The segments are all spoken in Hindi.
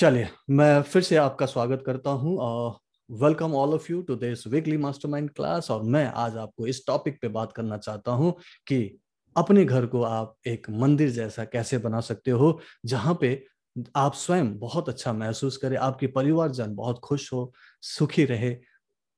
चलिए, मैं फिर से आपका स्वागत करता हूं और welcome all of you to this weekly mastermind class. और मैं आज आपको इस टॉपिक पे बात करना चाहता हूं कि अपने घर को आप एक मंदिर जैसा कैसे बना सकते हो, जहां पे आप स्वयं बहुत अच्छा महसूस करें, आपके परिवारजन बहुत खुश हो, सुखी रहे,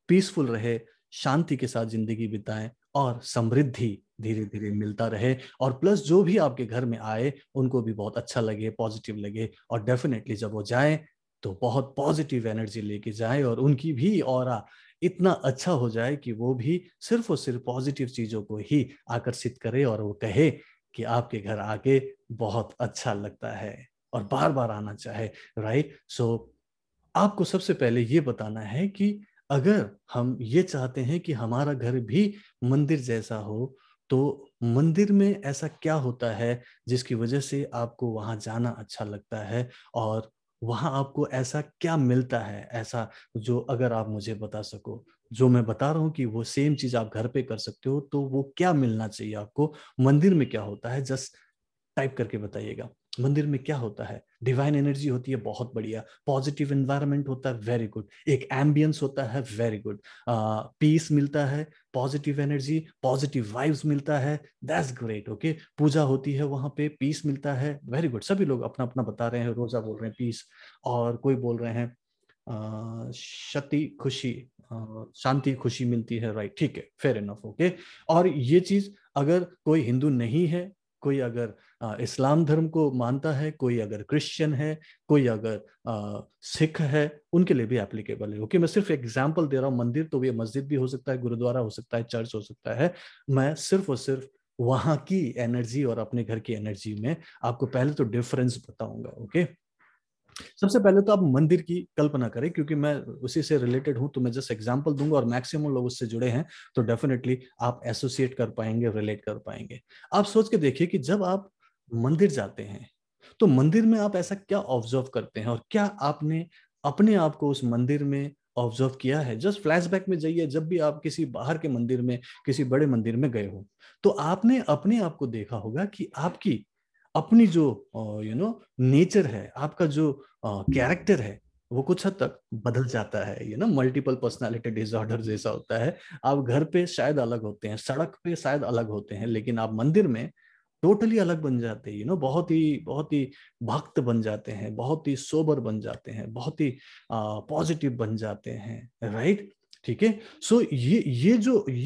पीसफुल रहे, शांति के साथ जिंदगी बिताएं और समृद्धि धीरे धीरे मिलता रहे। और प्लस जो भी आपके घर में आए उनको भी बहुत अच्छा लगे, पॉजिटिव लगे, और डेफिनेटली जब वो जाएं तो बहुत पॉजिटिव एनर्जी लेके जाएं और उनकी भी ऑरा इतना अच्छा हो जाए कि वो भी सिर्फ और सिर्फ पॉजिटिव चीजों को ही आकर्षित करे और वो कहे कि आपके घर आके बहुत अच्छा लगता है और बार बार आना चाहे। राइट, सो आपको सबसे पहले ये बताना है कि अगर हम ये चाहते हैं कि हमारा घर भी मंदिर जैसा हो, तो मंदिर में ऐसा क्या होता है जिसकी वजह से आपको वहां जाना अच्छा लगता है और वहां आपको ऐसा क्या मिलता है, ऐसा जो अगर आप मुझे बता सको, जो मैं बता रहा हूं कि वो सेम चीज आप घर पे कर सकते हो, तो वो क्या मिलना चाहिए आपको, मंदिर में क्या होता है, जस्ट टाइप करके बताइएगा मंदिर में क्या होता है। डिवाइन एनर्जी होती है, बहुत बढ़िया। पॉजिटिव एनवायरनमेंट होता है, वेरी गुड। एक एम्बियंस होता है, वेरी गुड। पीस मिलता है, पॉजिटिव एनर्जी, पॉजिटिव वाइब्स मिलता है, दैट्स ग्रेट। ओके, पूजा होती है वहां पे, पीस मिलता है, वेरी गुड। सभी लोग अपना अपना बता रहे हैं, रोजा बोल रहे हैं पीस, और कोई बोल रहे हैं शक्ति, खुशी, शांति, खुशी मिलती है। राइट, ठीक है, फेयर इनफ। ओके, और ये चीज अगर कोई हिंदू नहीं है, कोई अगर इस्लाम धर्म को मानता है, कोई अगर क्रिश्चियन है, कोई अगर सिख है, उनके लिए भी एप्लीकेबल है। ओके, मैं सिर्फ एग्जांपल दे रहा हूँ। मंदिर तो ये मस्जिद भी हो सकता है, गुरुद्वारा हो सकता है, चर्च हो सकता है। मैं सिर्फ और सिर्फ वहां की एनर्जी और अपने घर की एनर्जी में आपको पहले तो डिफरेंस बताऊंगा। ओके, सबसे पहले तो आप मंदिर की कल्पना करें, क्योंकि मैं उसी से रिलेटेड हूं, तो मैं जस्ट एग्जांपल दूंगा और मैक्सिमम लोग उससे जुड़े हैं, तो डेफिनेटली आप एसोसिएट कर पाएंगे, रिलेट कर पाएंगे। आप सोच के देखिए कि जब आप मंदिर जाते हैं तो मंदिर में आप ऐसा क्या ऑब्जर्व करते हैं और क्या आपने अपने आप को उस मंदिर में ऑब्जर्व किया है। जस्ट फ्लैशबैक में जाइए, जब भी आप किसी बाहर के मंदिर में, किसी बड़े मंदिर में गए हो, तो आपने अपने आप को देखा होगा कि आपकी अपनी जो नेचर है, आपका जो कैरेक्टर है, वो कुछ हद तक बदल जाता है। मल्टीपल पर्सनालिटी डिसऑर्डर जैसा होता है। आप घर पे शायद अलग होते हैं, सड़क पे शायद अलग होते हैं, लेकिन आप मंदिर में टोटली अलग बन जाते हैं। बहुत ही भक्त बन जाते हैं, बहुत ही सोबर बन जाते हैं, बहुत ही पॉजिटिव बन जाते हैं। राइट, ठीक है। सो ये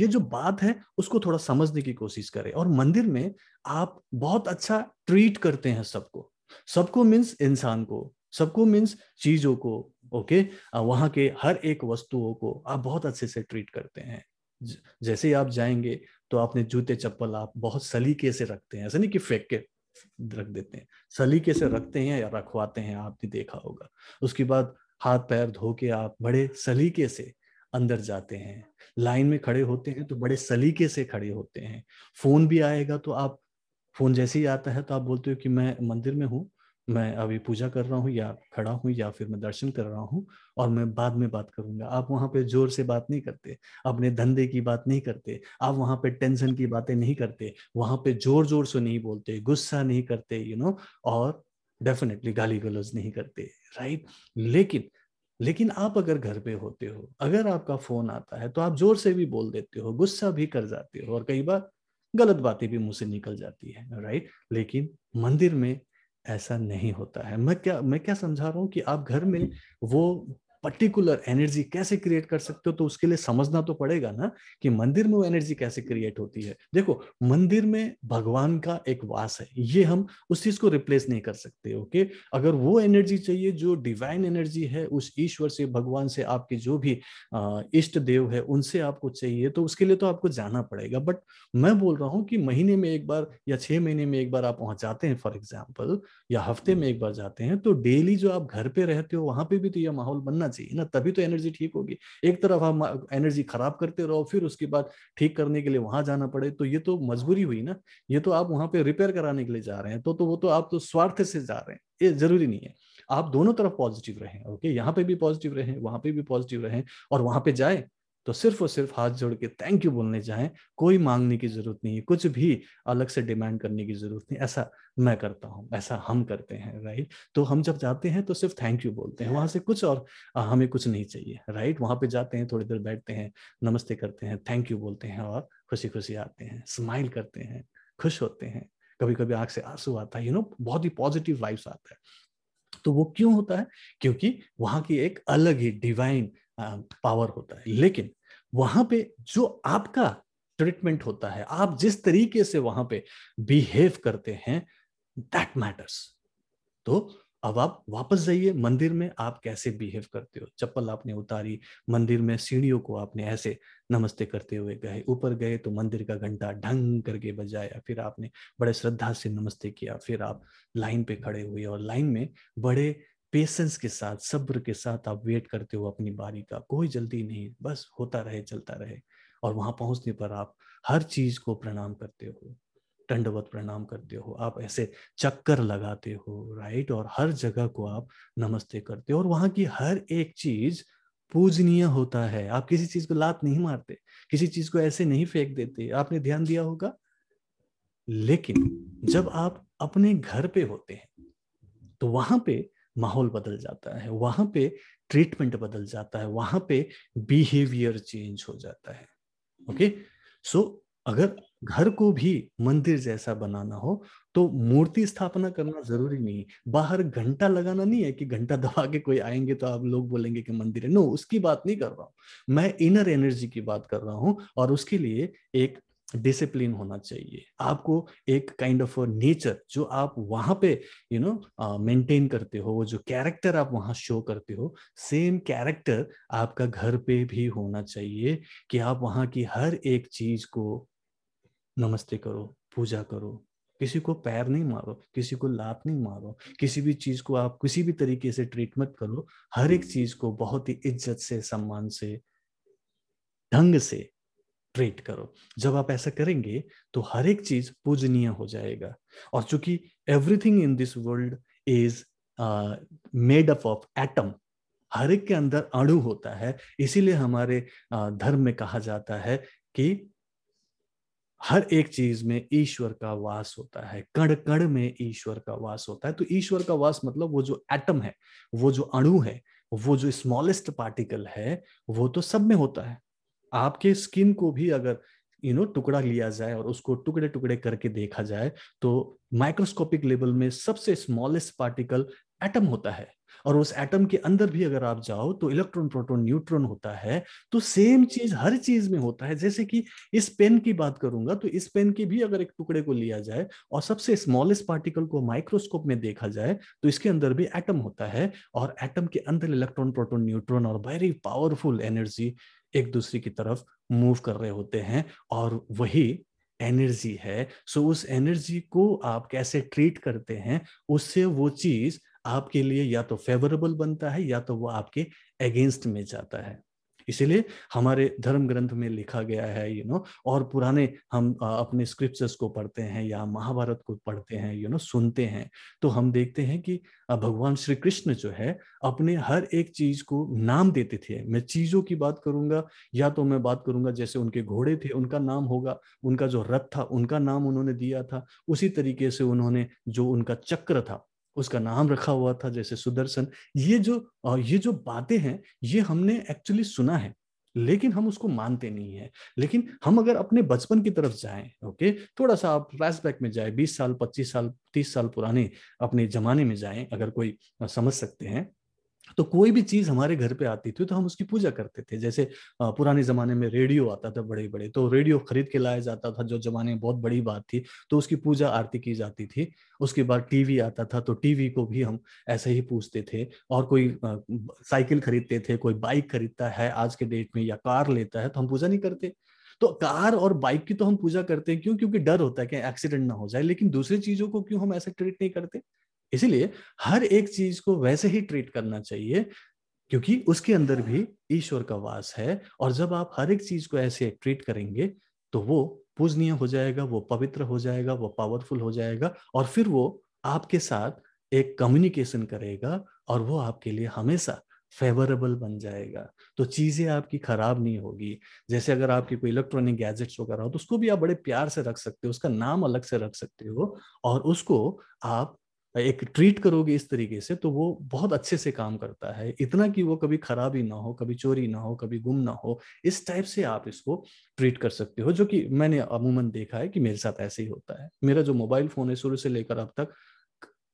जो बात है उसको थोड़ा समझने की कोशिश करें। और मंदिर में आप बहुत अच्छा ट्रीट करते हैं सबको, सबको मीन्स इंसान को, सबको मीन्स चीजों को। ओके, वहां के हर एक वस्तुओं को आप बहुत अच्छे से ट्रीट करते हैं। जैसे ही आप जाएंगे तो आपने जूते चप्पल आप बहुत सलीके से रखते हैं, ऐसा नहीं कि फेंक के रख देते हैं, सलीके से रखते हैं या रखवाते हैं, आपने देखा होगा। उसके बाद हाथ पैर धो के आप बड़े सलीके से अंदर जाते हैं, लाइन में खड़े होते हैं तो बड़े सलीके से खड़े होते हैं। फोन भी आएगा तो आप, फोन जैसे ही आता है तो आप बोलते हो कि मैं मंदिर में हूँ, मैं अभी पूजा कर रहा हूँ या खड़ा हूँ या फिर मैं दर्शन कर रहा हूँ और मैं बाद में बात करूंगा। आप वहाँ पे जोर से बात नहीं करते, अपने धंधे की बात नहीं करते, आप वहाँ पे टेंशन की बातें नहीं करते, वहाँ पे जोर जोर से नहीं बोलते, गुस्सा नहीं करते, और डेफिनेटली गाली गलौज नहीं करते। राइट, लेकिन आप अगर घर पे होते हो, अगर आपका फोन आता है तो आप जोर से भी बोल देते हो, गुस्सा भी कर जाते हो और कई बार गलत बातें भी मुंह से निकल जाती है। राइट, लेकिन मंदिर में ऐसा नहीं होता है। मैं क्या समझा रहा हूँ कि आप घर में वो पर्टिकुलर एनर्जी कैसे क्रिएट कर सकते हो, तो उसके लिए समझना तो पड़ेगा ना कि मंदिर में वो एनर्जी कैसे क्रिएट होती है। देखो, मंदिर में भगवान का एक वास है, ये हम उस चीज को रिप्लेस नहीं कर सकते। ओके, अगर वो एनर्जी चाहिए जो डिवाइन एनर्जी है, उस ईश्वर से, भगवान से, आपके जो भी इष्ट देव है, उनसे आपको चाहिए, तो उसके लिए तो आपको जाना पड़ेगा। बट मैं बोल रहा हूँ कि महीने में एक बार या 6 महीने में एक बार आप वहां जाते हैं फॉर एग्जाम्पल, या हफ्ते में एक बार जाते हैं, तो डेली जो आप घर पे रहते हो वहां पे भी तो यह माहौल बनना ना, तभी तो एनर्जी ठीक होगी। एक तरफ हम एनर्जी खराब करते रहो, फिर उसके बाद ठीक करने के लिए वहां जाना पड़े, तो ये तो मजबूरी हुई ना, ये तो आप वहां पे रिपेयर कराने के लिए जा रहे हैं, तो वो तो आप तो स्वार्थ से जा रहे हैं। ये जरूरी नहीं है, आप दोनों तरफ पॉजिटिव रहें। ओके, यहाँ पे भी पॉजिटिव रहें, वहां पे भी पॉजिटिव रहें, और वहां पे जाए तो सिर्फ और सिर्फ हाथ जोड़ के थैंक यू बोलने चाहें, कोई मांगने की जरूरत नहीं है, कुछ भी अलग से डिमांड करने की जरूरत नहीं। ऐसा मैं करता हूँ, ऐसा हम करते हैं, राइट। तो हम जब जाते हैं तो सिर्फ थैंक यू बोलते हैं, वहां से कुछ और हमें कुछ नहीं चाहिए, राइट। वहां पे जाते हैं, थोड़ी देर बैठते हैं, नमस्ते करते हैं, थैंक यू बोलते हैं और खुशी खुशी आते हैं, स्माइल करते हैं, खुश होते हैं, कभी कभी आंख से आंसू आता है, यू नो, बहुत ही पॉजिटिव वाइब्स आता है। तो वो क्यों होता है? क्योंकि वहां की एक अलग ही डिवाइन पावर होता है। लेकिन वहां पे जो आपका ट्रीटमेंट होता है, आप जिस तरीके से वहां पे बिहेव करते हैं, दैट मैटर्स। तो अब आप वापस जाइए मंदिर में, आप कैसे बिहेव करते हो। चप्पल आपने उतारी मंदिर में, सीढ़ियों को आपने ऐसे नमस्ते करते हुए गए, ऊपर गए तो मंदिर का घंटा ढंग करके बजाया, फिर आपने बड़े श्रद्धा से नमस्ते किया, फिर आप लाइन पे खड़े हुए और लाइन में बड़े पेशेंस के साथ, सब्र के साथ आप वेट करते हो अपनी बारी का। कोई जल्दी नहीं, बस होता रहे, चलता रहे। और वहां पहुंचने पर आप हर चीज को प्रणाम करते हो, दंडवत प्रणाम करते हो, आप ऐसे चक्कर लगाते हो, राइट। और हर जगह को आप नमस्ते करते हो और वहां की हर एक चीज पूजनीय होता है। आप किसी चीज को लात नहीं मारते, किसी चीज को ऐसे नहीं फेंक देते, आपने ध्यान दिया होगा। लेकिन जब आप अपने घर पे होते हैं तो वहां पे माहौल बदल जाता है, वहां पे ट्रीटमेंट बदल जाता है, वहां पे बिहेवियर चेंज हो जाता है। ओके, सो अगर घर को भी मंदिर जैसा बनाना हो तो मूर्ति स्थापना करना जरूरी नहीं, बाहर घंटा लगाना नहीं है कि घंटा दबा के कोई आएंगे तो आप लोग बोलेंगे कि मंदिर है। नो, उसकी बात नहीं कर रहा हूं मैं, इनर एनर्जी की बात कर रहा हूँ। और उसके लिए एक डिसिप्लिन होना चाहिए, आपको एक काइंड ऑफ नेचर जो आप वहां पे यू नो मेंटेन करते हो, वो जो कैरेक्टर आप वहां शो करते हो, सेम कैरेक्टर आपका घर पे भी होना चाहिए कि आप वहां की हर एक चीज को नमस्ते करो, पूजा करो, किसी को पैर नहीं मारो, किसी को लात नहीं मारो, किसी भी चीज को आप किसी भी तरीके से ट्रीट मत करो, हर एक चीज को बहुत ही इज्जत से, सम्मान से, ढंग से ट्रीट करो। जब आप ऐसा करेंगे तो हर एक चीज पूजनीय हो जाएगा। और चूंकि everything in this world is made up of atom, हर एक के अंदर अणु होता है, इसीलिए हमारे धर्म में कहा जाता है कि हर एक चीज में ईश्वर का वास होता है, कण कण में ईश्वर का वास होता है। तो ईश्वर का वास मतलब वो जो एटम है, वो जो अणु है, वो जो स्मॉलेस्ट पार्टिकल है, वो तो सब में होता है। आपके स्किन को भी अगर यू नो टुकड़ा लिया जाए और उसको टुकड़े टुकड़े करके देखा जाए तो माइक्रोस्कोपिक लेवल में सबसे स्मॉलेस्ट पार्टिकल एटम होता है। और उस एटम के अंदर भी अगर आप जाओ तो इलेक्ट्रॉन, प्रोटॉन, न्यूट्रॉन होता है। तो सेम चीज हर चीज में होता है। जैसे कि इस पेन की बात करूंगा तो इस पेन के भी अगर एक टुकड़े को लिया जाए और सबसे स्मॉलेस्ट पार्टिकल को माइक्रोस्कोप में देखा जाए तो इसके अंदर भी एटम होता है और एटम के अंदर इलेक्ट्रॉन, प्रोटॉन, न्यूट्रॉन और वेरी पावरफुल एनर्जी एक दूसरे की तरफ मूव कर रहे होते हैं और वही एनर्जी है। सो उस एनर्जी को आप कैसे ट्रीट करते हैं, उससे वो चीज आपके लिए या तो फेवरेबल बनता है या तो वो आपके अगेंस्ट में जाता है। इसीलिए हमारे धर्म ग्रंथ में लिखा गया है, यू नो, और पुराने हम अपने स्क्रिप्चर्स को पढ़ते हैं या महाभारत को पढ़ते हैं, यू नो, सुनते हैं, तो हम देखते हैं कि भगवान श्री कृष्ण जो है अपने हर एक चीज को नाम देते थे। मैं चीजों की बात करूंगा या तो मैं बात करूंगा जैसे उनके घोड़े थे उनका नाम होगा, उनका जो रथ था उनका नाम उन्होंने दिया था, उसी तरीके से उन्होंने जो उनका चक्र था उसका नाम रखा हुआ था जैसे सुदर्शन। ये जो बातें हैं ये हमने एक्चुअली सुना है लेकिन हम उसको मानते नहीं है। लेकिन हम अगर अपने बचपन की तरफ जाएं, ओके, थोड़ा सा आप फ्लैशबैक में जाएं, 20 साल, 25 साल, 30 साल पुराने अपने जमाने में जाएं, अगर कोई समझ सकते हैं, तो कोई भी चीज हमारे घर पे आती थी तो हम उसकी पूजा करते थे। जैसे पुराने जमाने में रेडियो आता था, बड़े बड़े, तो रेडियो खरीद के लाया जाता था, जो जमाने में बहुत बड़ी बात थी, तो उसकी पूजा आरती की जाती थी। उसके बाद टीवी आता था तो टीवी को भी हम ऐसे ही पूजते थे। और कोई साइकिल खरीदते थे, कोई बाइक खरीदता है आज के डेट में या कार लेता है, तो हम पूजा नहीं करते। तो कार और बाइक की तो हम पूजा करते हैं, क्यों? क्योंकि डर होता है कि एक्सीडेंट ना हो जाए। लेकिन दूसरी चीजों को क्यों हम ऐसे ट्रीट नहीं करते? इसीलिए हर एक चीज को वैसे ही ट्रीट करना चाहिए क्योंकि उसके अंदर भी ईश्वर का वास है। और जब आप हर एक चीज को ऐसे ट्रीट करेंगे तो वो पूजनीय हो जाएगा, वो पवित्र हो जाएगा, वो पावरफुल हो जाएगा और फिर वो आपके साथ एक कम्युनिकेशन करेगा और वो आपके लिए हमेशा फेवरेबल बन जाएगा, तो चीज़ें आपकी ख़राब नहीं होगी। जैसे अगर आपकी कोई इलेक्ट्रॉनिक गैजेट्स वगैरह हो तो उसको भी आप बड़े प्यार से रख सकते हो, उसका नाम अलग से रख सकते हो, और उसको आप एक ट्रीट करोगे इस तरीके से तो वो बहुत अच्छे से काम करता है, इतना कि वो कभी खराब ही ना हो, कभी चोरी ना हो, कभी गुम ना हो। इस टाइप से आप इसको ट्रीट कर सकते हो, जो कि मैंने अमूमन देखा है कि मेरे साथ ऐसे ही होता है। मेरा जो मोबाइल फ़ोन है शुरू से लेकर अब तक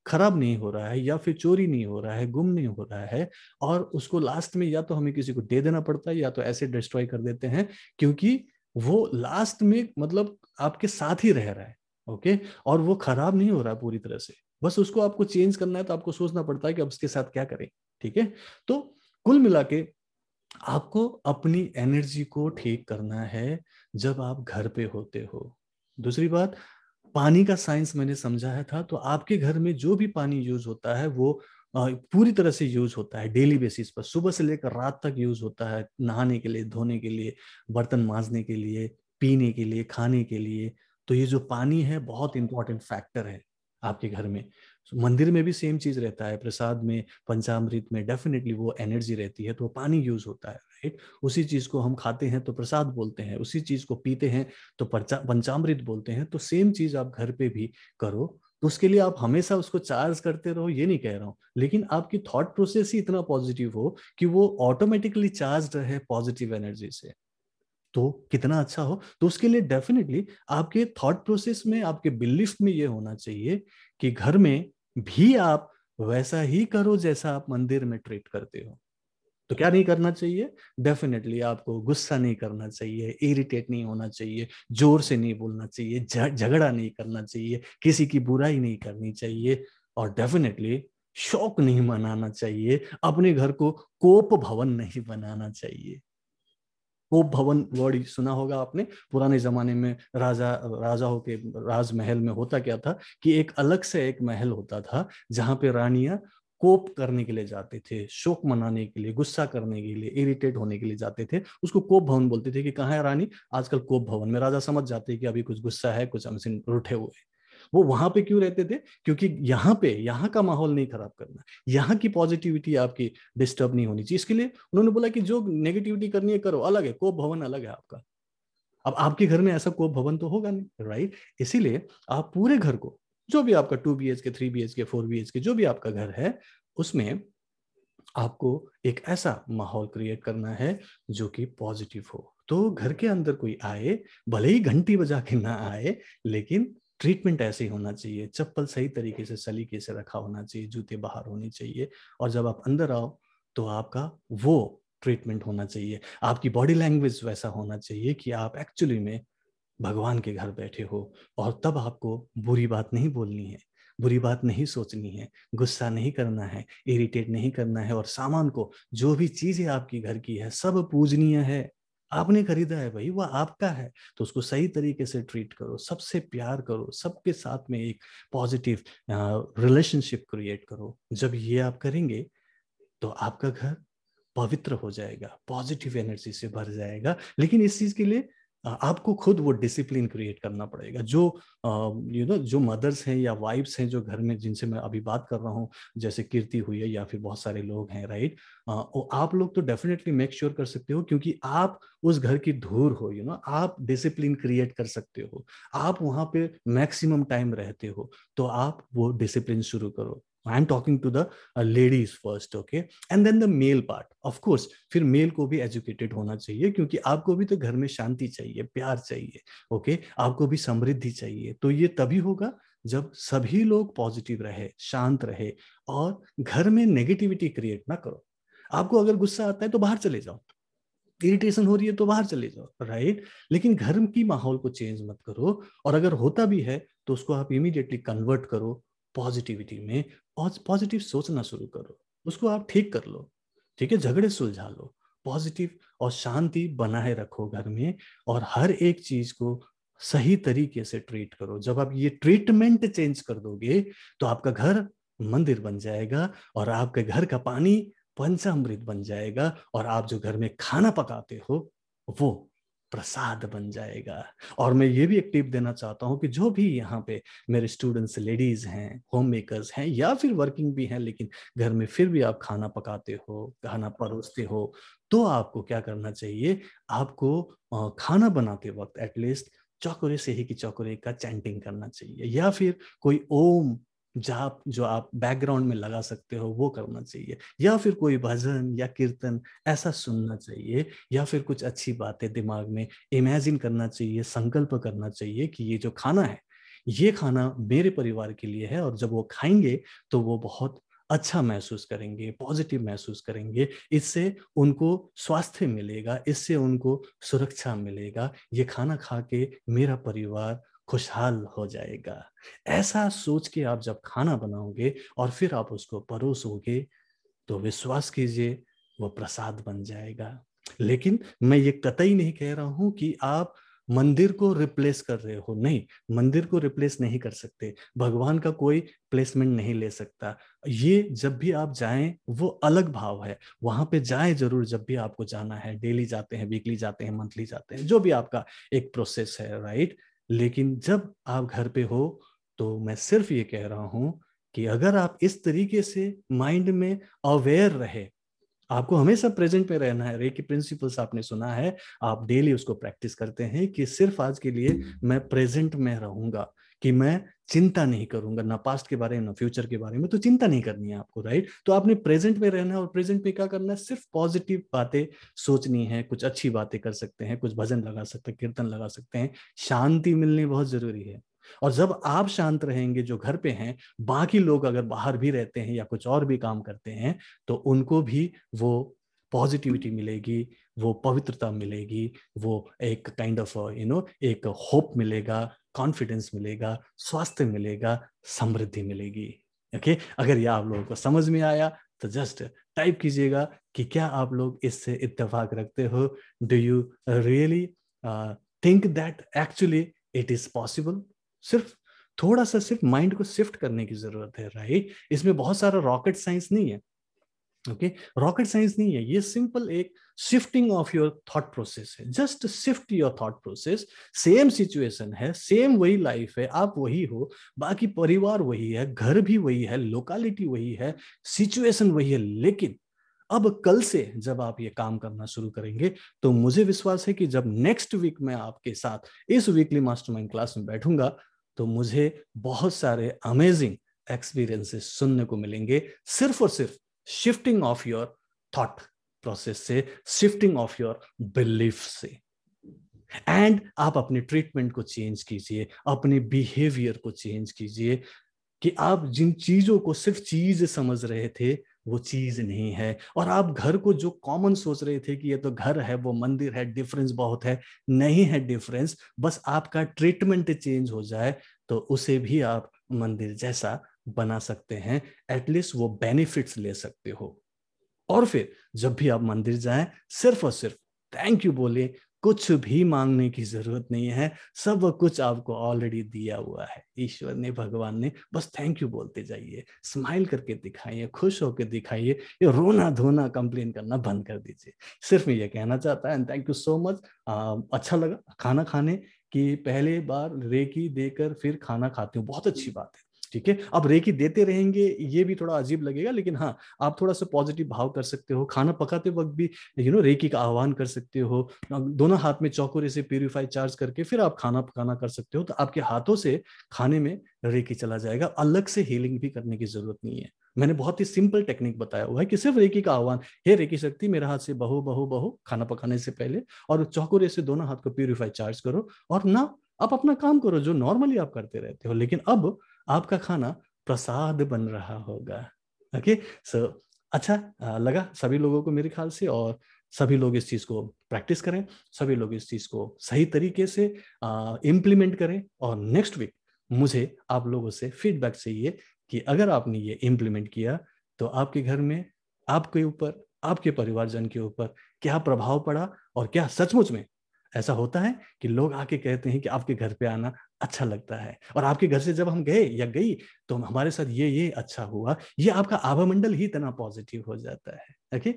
खराब नहीं हो रहा है या फिर चोरी नहीं हो रहा है, गुम नहीं हो रहा है, और उसको लास्ट में या तो हमें किसी को दे देना पड़ता है या तो ऐसे डिस्ट्रॉय कर देते हैं, क्योंकि वो लास्ट में मतलब आपके साथ ही रह रहा है। ओके, और वो खराब नहीं हो रहा पूरी तरह से, बस उसको आपको चेंज करना है तो आपको सोचना पड़ता है कि अब इसके साथ क्या करें। ठीक है, तो कुल मिला के आपको अपनी एनर्जी को ठीक करना है जब आप घर पे होते हो। दूसरी बात, पानी का साइंस मैंने समझाया था, तो आपके घर में जो भी पानी यूज होता है वो पूरी तरह से यूज होता है डेली बेसिस पर, सुबह से लेकर रात तक यूज होता है, नहाने के लिए, धोने के लिए, बर्तन मांजने के लिए, पीने के लिए, खाने के लिए। तो ये जो पानी है बहुत इंपॉर्टेंट फैक्टर है आपके घर में। मंदिर में भी सेम चीज रहता है, प्रसाद में, पंचामृत में डेफिनेटली वो एनर्जी रहती है, तो पानी यूज होता है, राइट। उसी चीज को हम खाते हैं तो प्रसाद बोलते हैं, उसी चीज को पीते हैं तो पंचामृत बोलते हैं। तो सेम चीज आप घर पे भी करो, तो उसके लिए आप हमेशा उसको चार्ज करते रहो, ये नहीं कह रहा हूँ, लेकिन आपकी थॉट प्रोसेस ही इतना पॉजिटिव हो कि वो ऑटोमेटिकली चार्ज रहे पॉजिटिव एनर्जी से, तो कितना अच्छा हो। तो उसके लिए डेफिनेटली आपके थॉट प्रोसेस में, आपके बिलीफ में ये होना चाहिए कि घर में भी आप वैसा ही करो जैसा आप मंदिर में ट्रीट करते हो। तो क्या नहीं करना चाहिए? डेफिनेटली आपको गुस्सा नहीं करना चाहिए, इरिटेट नहीं होना चाहिए, जोर से नहीं बोलना चाहिए, झगड़ा नहीं करना चाहिए, किसी की बुराई नहीं करनी चाहिए, और डेफिनेटली शौक नहीं मनाना चाहिए, अपने घर को कोप भवन नहीं बनाना चाहिए। कोप भवन वर्ड सुना होगा आपने, पुराने जमाने में राजाओं के राजमहल में होता क्या था कि एक अलग से एक महल होता था जहां पे रानियां कोप करने के लिए जाते थे, शोक मनाने के लिए, गुस्सा करने के लिए, इरिटेट होने के लिए जाते थे, उसको कोप भवन बोलते थे कि कहाँ है रानी, आजकल कोप भवन में। राजा समझ जाते कि अभी कुछ गुस्सा है, कुछ हमसे रूठे हुए, वो वहां पे क्यों रहते थे? क्योंकि यहाँ पे, यहाँ का माहौल नहीं खराब करना, यहाँ की पॉजिटिविटी आपकी डिस्टर्ब नहीं होनी चाहिए, इसके लिए उन्होंने बोला कि जो नेगेटिविटी करनी है करो, अलग है, कोप भवन अलग है आपका। अब आपके घर में ऐसा कोप भवन तो होगा नहीं, राइट। इसीलिए आप पूरे घर को, जो भी आपका 2 BHK, 3 BHK, 4 BHK, जो भी आपका घर है, उसमें आपको एक ऐसा माहौल क्रिएट करना है जो कि पॉजिटिव हो। तो घर के अंदर कोई आए, भले ही घंटी बजा के ना आए, लेकिन ट्रीटमेंट ऐसे ही होना चाहिए, चप्पल सही तरीके से, सलीके से रखा होना चाहिए, जूते बाहर होने चाहिए, और जब आप अंदर आओ तो आपका वो ट्रीटमेंट होना चाहिए। आपकी बॉडी लैंग्वेज वैसा होना चाहिए कि आप एक्चुअली में भगवान के घर बैठे हो, और तब आपको बुरी बात नहीं बोलनी है, बुरी बात नहीं सोचनी है, गुस्सा नहीं करना है, इरिटेट नहीं करना है, और सामान को, जो भी चीज़ें आपकी घर की है, सब पूजनीय है, आपने खरीदा है भाई, वह आपका है, तो उसको सही तरीके से ट्रीट करो, सबसे प्यार करो, सबके साथ में एक पॉजिटिव रिलेशनशिप क्रिएट करो। जब ये आप करेंगे तो आपका घर पवित्र हो जाएगा, पॉजिटिव एनर्जी से भर जाएगा। लेकिन इस चीज़ के लिए आपको खुद वो डिसिप्लिन क्रिएट करना पड़ेगा। जो जो मदर्स हैं या वाइफ्स हैं जो घर में, जिनसे मैं अभी बात कर रहा हूँ, जैसे कीर्ति हुई है या फिर बहुत सारे लोग हैं, राइट, आप लोग तो डेफिनेटली मेक श्योर कर सकते हो, क्योंकि आप उस घर की धूर हो, आप डिसिप्लिन क्रिएट कर सकते हो, आप वहाँ पे मैक्सिमम टाइम रहते हो, तो आप वो डिसिप्लिन शुरू करो। I am talking to the ladies first, okay, and then the male part, of course फिर मेल को भी एजुकेटेड होना चाहिए, क्योंकि आपको भी तो घर में शांति चाहिए, प्यार चाहिए, ओके, आपको भी समृद्धि चाहिए। तो ये तभी होगा जब सभी लोग पॉजिटिव रहे, शांत रहे, और घर में नेगेटिविटी क्रिएट ना करो। आपको अगर गुस्सा आता है तो बाहर चले जाओ, इरिटेशन हो रही है तो बाहर चले जाओ, राइट, लेकिन घर की माहौल को चेंज मत करो, और अगर होता भी है तो उसको आप इमीडिएटली कन्वर्ट करो पॉजिटिविटी में, और पॉजिटिव सोचना शुरू करो, उसको आप ठीक कर लो, ठीक है, झगड़े सुलझा लो, पॉजिटिव और शांति बनाए रखो घर में, और हर एक चीज को सही तरीके से ट्रीट करो। जब आप ये ट्रीटमेंट चेंज कर दोगे तो आपका घर मंदिर बन जाएगा, और आपके घर का पानी पंचामृत बन जाएगा, और आप जो घर में खाना पकाते हो वो प्रसाद बन जाएगा। और मैं ये भी एक टिप देना चाहता हूँ कि जो भी यहाँ पे मेरे स्टूडेंट्स लेडीज हैं, होम मेकर्स हैं या फिर वर्किंग भी हैं, लेकिन घर में फिर भी आप खाना पकाते हो, खाना परोसते हो, तो आपको क्या करना चाहिए, आपको खाना बनाते वक्त एटलीस्ट चौकोरे से ही कि चौकोरे का चैंटिंग करना चाहिए या फिर कोई ओम जाप जो आप बैकग्राउंड में लगा सकते हो वो करना चाहिए, या फिर कोई भजन या कीर्तन ऐसा सुनना चाहिए, या फिर कुछ अच्छी बातें दिमाग में इमेजिन करना चाहिए, संकल्प करना चाहिए कि ये जो खाना है ये खाना मेरे परिवार के लिए है और जब वो खाएंगे तो वो बहुत अच्छा महसूस करेंगे, पॉजिटिव महसूस करेंगे, इससे उनको स्वास्थ्य मिलेगा, इससे उनको सुरक्षा मिलेगा, ये खाना खा के मेरा परिवार खुशहाल हो जाएगा। ऐसा सोच के आप जब खाना बनाओगे और फिर आप उसको परोसोगे तो विश्वास कीजिए वो प्रसाद बन जाएगा। लेकिन मैं ये कतई नहीं कह रहा हूं कि आप मंदिर को रिप्लेस कर रहे हो, नहीं, मंदिर को रिप्लेस नहीं कर सकते, भगवान का कोई प्लेसमेंट नहीं ले सकता। ये जब भी आप जाएं वो अलग भाव है, वहां पे जाएं जरूर जब भी आपको जाना है, डेली जाते हैं, वीकली जाते हैं, मंथली जाते हैं, जो भी आपका एक प्रोसेस है, राइट। लेकिन जब आप घर पे हो तो मैं सिर्फ ये कह रहा हूं कि अगर आप इस तरीके से माइंड में अवेयर रहे, आपको हमेशा प्रेजेंट में रहना है। रेकी प्रिंसिपल्स आपने सुना है, आप डेली उसको प्रैक्टिस करते हैं कि सिर्फ आज के लिए मैं प्रेजेंट में रहूंगा, कि मैं चिंता नहीं करूंगा, ना पास्ट के बारे में ना फ्यूचर के बारे में, तो चिंता नहीं करनी है आपको, राइट। तो आपने प्रेजेंट में रहना है और प्रेजेंट में क्या करना है, सिर्फ पॉजिटिव बातें सोचनी है, कुछ अच्छी बातें कर सकते हैं, कुछ भजन लगा सकते हैं, कीर्तन लगा सकते हैं। शांति मिलनी बहुत जरूरी है और जब आप शांत रहेंगे, जो घर पे हैं, बाकी लोग अगर बाहर भी रहते हैं या कुछ और भी काम करते हैं तो उनको भी वो पॉजिटिविटी मिलेगी, वो पवित्रता मिलेगी, वो एक काइंड ऑफ एक होप मिलेगा, कॉन्फिडेंस मिलेगा, स्वास्थ्य मिलेगा, समृद्धि मिलेगी। ओके, अगर यह आप लोगों को समझ में आया तो जस्ट टाइप कीजिएगा कि क्या आप लोग इससे इत्तेफाक रखते हो। Do you really think that actually it is possible? सिर्फ थोड़ा सा, सिर्फ माइंड को शिफ्ट करने की जरूरत है, राइट। इसमें बहुत सारा रॉकेट साइंस नहीं है, ओके, रॉकेट साइंस नहीं है, ये सिंपल एक shifting of your thought process है। Just shift your thought process. Same situation है, सेम वही लाइफ है, आप वही हो, बाकी परिवार वही है, घर भी वही है, लोकेलिटी वही है, सिचुएशन वही है, लेकिन अब कल से जब आप ये काम करना शुरू करेंगे तो मुझे विश्वास है कि जब नेक्स्ट वीक मैं आपके साथ इस वीकली मास्टरमाइंड क्लास में बैठूंगा तो मुझे बहुत सारे अमेजिंग एक्सपीरियंसेस सुनने को मिलेंगे, सिर्फ और सिर्फ shifting of your thought process से, शिफ्टिंग ऑफ योर बिलीफ से। एंड आप अपने ट्रीटमेंट को चेंज कीजिए, अपने बिहेवियर को चेंज कीजिए कि आप जिन चीजों को सिर्फ चीज समझ रहे थे वो चीज नहीं है, और आप घर को जो कॉमन सोच रहे थे कि ये तो घर है, वो मंदिर है, डिफरेंस बहुत है, नहीं है डिफरेंस, बस आपका ट्रीटमेंट चेंज हो जाए तो उसे भी आप मंदिर जैसा बना सकते हैं, एटलीस्ट वो बेनिफिट्स ले सकते हो। और फिर जब भी आप मंदिर जाएं सिर्फ और सिर्फ थैंक यू बोले, कुछ भी मांगने की जरूरत नहीं है, सब कुछ आपको ऑलरेडी दिया हुआ है ईश्वर ने, भगवान ने, बस थैंक यू बोलते जाइए, स्माइल करके दिखाइए, खुश होकर दिखाइए, ये रोना धोना कंप्लेन करना बंद कर दीजिए। सिर्फ मैं ये कहना चाहता है। And thank you so much, अच्छा लगा खाना खाने की, पहले बार रेकी देकर फिर खाना खाते हो, बहुत अच्छी बात है, ठीक है। अब रेकी देते रहेंगे ये भी थोड़ा अजीब लगेगा, लेकिन हाँ, आप थोड़ा सा पॉजिटिव भाव कर सकते हो, खाना पकाते वक्त भी रेकी का आह्वान कर सकते हो, दोनों हाथ में चौकोरे से प्यूरिफाई चार्ज करके फिर आप खाना पकाना कर सकते हो, तो आपके हाथों से खाने में रेकी चला जाएगा। अलग से हीलिंग भी करने की जरूरत नहीं है, मैंने बहुत ही सिंपल टेक्निक बताया हुआ है कि सिर्फ रेकी का आह्वान, हे रेकी शक्ति मेरा हाथ से बहो बहो बहो, खाना पकाने से पहले, और चौकोरे से दोनों हाथ को प्यूरिफाई चार्ज करो और ना आप अपना काम करो जो नॉर्मली आप करते रहते हो, लेकिन अब आपका खाना प्रसाद बन रहा होगा। ओके, सो अच्छा लगा सभी लोगों को मेरे ख्याल से, और सभी लोग इस चीज़ को प्रैक्टिस करें, सभी लोग इस चीज़ को सही तरीके से इम्प्लीमेंट करें, और नेक्स्ट वीक मुझे आप लोगों से फीडबैक चाहिए कि अगर आपने ये इम्प्लीमेंट किया तो आपके घर में, आपके ऊपर, आपके परिवारजन के ऊपर क्या प्रभाव पड़ा, और क्या सचमुच में ऐसा होता है कि लोग आके कहते हैं कि आपके घर पे आना अच्छा लगता है, और आपके घर से जब हम गए या गई तो हमारे साथ ये अच्छा हुआ, ये आपका आभामंडल ही इतना पॉजिटिव हो जाता है। Okay,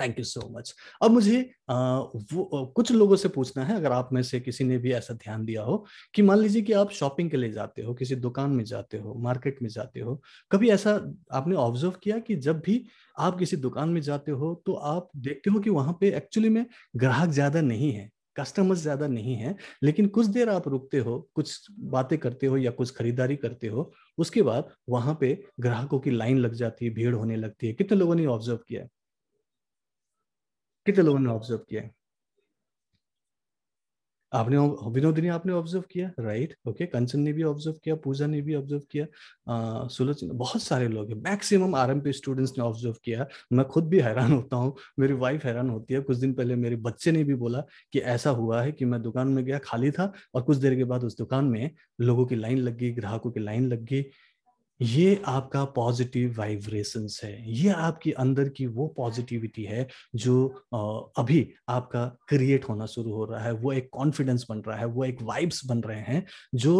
thank you so much. अब मुझे कुछ लोगों से पूछना है, अगर आप में से किसी ने भी ऐसा ध्यान दिया हो कि मान लीजिए कि आप शॉपिंग के लिए जाते हो, किसी दुकान में जाते हो, मार्केट में जाते हो, कभी ऐसा आपने ऑब्जर्व किया कि जब भी आप किसी दुकान में जाते हो तो आप देखते हो कि वहां पे एक्चुअली में ग्राहक ज्यादा नहीं है, कस्टमर्स ज्यादा नहीं है, लेकिन कुछ देर आप रुकते हो, कुछ बातें करते हो या कुछ खरीदारी करते हो, उसके बाद वहां पे ग्राहकों की लाइन लग जाती है, भीड़ होने लगती है। कितने लोगों ने ऑब्जर्व किया है? कितने लोगों ने ऑब्जर्व किया है? आपने, विनोदिनी आपने ऑब्जर्व किया, राइट? ओके, कंचन ने भी ऑब्जर्व किया, पूजा ने भी ऑब्जर्व किया, सुलोचना, बहुत सारे लोग हैं, मैक्सिमम आरएमपी स्टूडेंट्स ने ऑब्जर्व किया। मैं खुद भी हैरान होता हूँ, मेरी वाइफ हैरान होती है। कुछ दिन पहले मेरे बच्चे ने भी बोला कि ऐसा हुआ है कि मैं दुकान में गया, खाली था, और कुछ देर के बाद उस दुकान में लोगों की लाइन लग गई, ग्राहकों की लाइन लग गई। ये आपका पॉजिटिव वाइब्रेशंस है, ये आपके अंदर की वो पॉजिटिविटी है जो अभी आपका क्रिएट होना शुरू हो रहा है। वो एक कॉन्फिडेंस बन रहा है, वो एक वाइब्स बन रहे हैं जो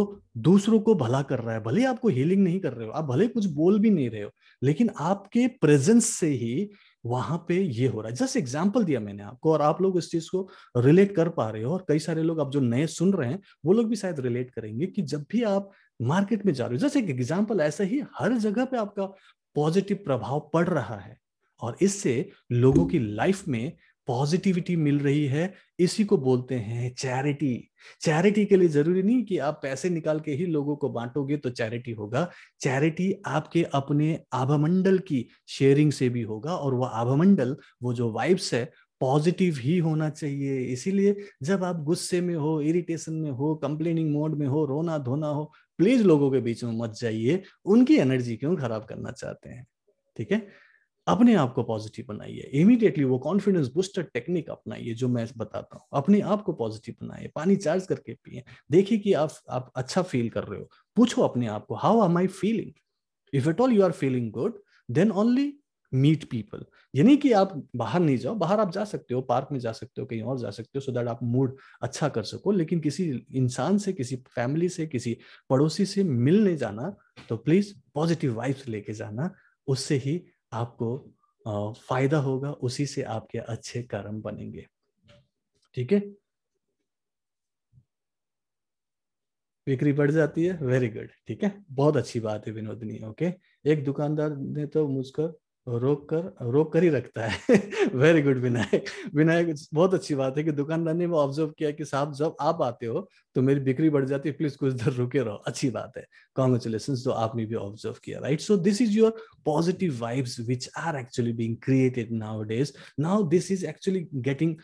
दूसरों को भला कर रहा है। भले आपको हीलिंग नहीं कर रहे हो, आप भले कुछ बोल भी नहीं रहे हो, लेकिन आपके प्रेजेंस से ही वहां पे ये हो रहा है। जस्ट एग्जाम्पल दिया मैंने आपको, और आप लोग इस चीज को रिलेट कर पा रहे हो, और कई सारे लोग आप जो नए सुन रहे हैं वो लोग भी शायद रिलेट करेंगे कि जब भी आप मार्केट में जा रहे हो, जस्ट एक एग्जाम्पल, ऐसा ही हर जगह पे आपका पॉजिटिव प्रभाव पड़ रहा है, और इससे लोगों की लाइफ में पॉजिटिविटी मिल रही है। इसी को बोलते हैं चैरिटी। चैरिटी के लिए जरूरी नहीं कि आप पैसे निकाल के ही लोगों को बांटोगे तो चैरिटी होगा। चैरिटी आपके अपने आभामंडल की शेयरिंग से भी होगा, और वह आभामंडल, वो जो वाइब्स है, पॉजिटिव ही होना चाहिए। इसीलिए जब आप गुस्से में हो, इरिटेशन में हो, कंप्लेनिंग मोड में हो, रोना धोना हो, प्लीज लोगों के बीच में मत जाइए। उनकी एनर्जी क्यों खराब करना चाहते हैं? ठीक है, अपने आप को पॉजिटिव बनाइए, इमीडिएटली वो कॉन्फिडेंस बूस्टर टेक्निक अपनाइए जो मैं बताता हूँ। अपने आप को पॉजिटिव बनाइए, पानी चार्ज करके पिए, देखिए कि आप अच्छा फील कर रहे हो। पूछो अपने आप को, how am I feeling? If at all you are feeling good, then only meet people. यानी कि आप बाहर नहीं जाओ, बाहर आप जा सकते हो, पार्क में जा सकते हो, कहीं और जा सकते हो, सो दैट आप मूड अच्छा कर सको, लेकिन किसी इंसान से, किसी फैमिली से, किसी पड़ोसी से मिलने जाना तो प्लीज पॉजिटिव वाइब्स लेके जाना। उससे ही आपको फायदा होगा, उसी से आपके अच्छे कर्म बनेंगे। ठीक है, बिक्री बढ़ जाती है, वेरी गुड। ठीक है, बहुत अच्छी बात है विनोदनी। ओके, एक दुकानदार ने तो मुझको रोक कर ही रखता है। Very good Vinayak. विनायक, बहुत अच्छी बात है कि दुकानदार ने वो ऑब्जर्व किया कि साहब जब आप आते हो तो मेरी बिक्री बढ़ जाती है, प्लीज कुछ देर रुके रहो। अच्छी बात है, कॉन्ग्रेचुलेशंस, तो आपने भी ऑब्जर्व किया, right? So this is your positive vibes which are actually being created nowadays. Now this is actually getting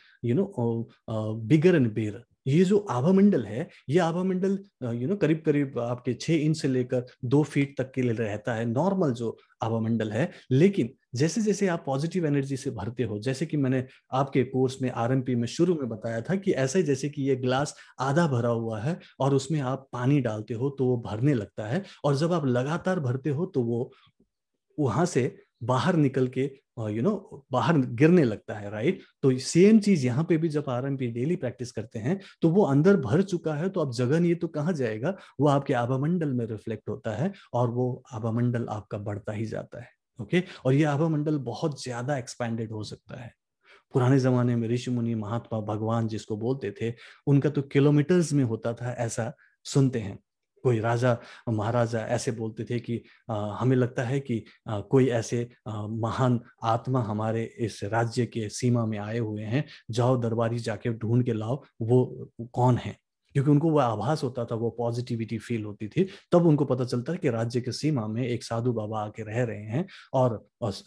bigger and bigger. ये जो आभामंडल है, ये आभामंडल करीब करीब आपके 6 इंच से लेकर 2 फीट तक के लिए रहता है, नॉर्मल जो आभामंडल है। लेकिन जैसे जैसे आप पॉजिटिव एनर्जी से भरते हो, जैसे कि मैंने आपके कोर्स में आरएमपी में शुरू में बताया था कि ऐसे जैसे कि ये ग्लास आधा भरा हुआ है और उसमें आप पानी डालते हो तो वो भरने लगता है, और जब आप लगातार भरते हो तो वो वहां से बाहर निकल के बाहर गिरने लगता है, राइट? तो सेम चीज यहाँ पे भी, जब आरएमपी डेली प्रैक्टिस करते हैं तो वो अंदर भर चुका है, तो अब जगह नहीं तो कहाँ जाएगा? वो आपके आभामंडल में रिफ्लेक्ट होता है और वो आभामंडल आपका बढ़ता ही जाता है। ओके, और ये आभामंडल बहुत ज्यादा एक्सपैंडेड हो सकता है। पुराने जमाने में ऋषि मुनि, महात्मा, भगवान जिसको बोलते थे, उनका तो किलोमीटर्स में होता था, ऐसा सुनते हैं। कोई राजा महाराजा ऐसे बोलते थे कि हमें लगता है कि कोई ऐसे महान आत्मा हमारे इस राज्य के सीमा में आए हुए हैं, जाओ दरबारी जाके ढूंढ के लाओ वो कौन है, क्योंकि उनको वह आभास होता था, वो पॉजिटिविटी फील होती थी। तब उनको पता चलता है कि राज्य के सीमा में एक साधु बाबा आके रह रहे हैं और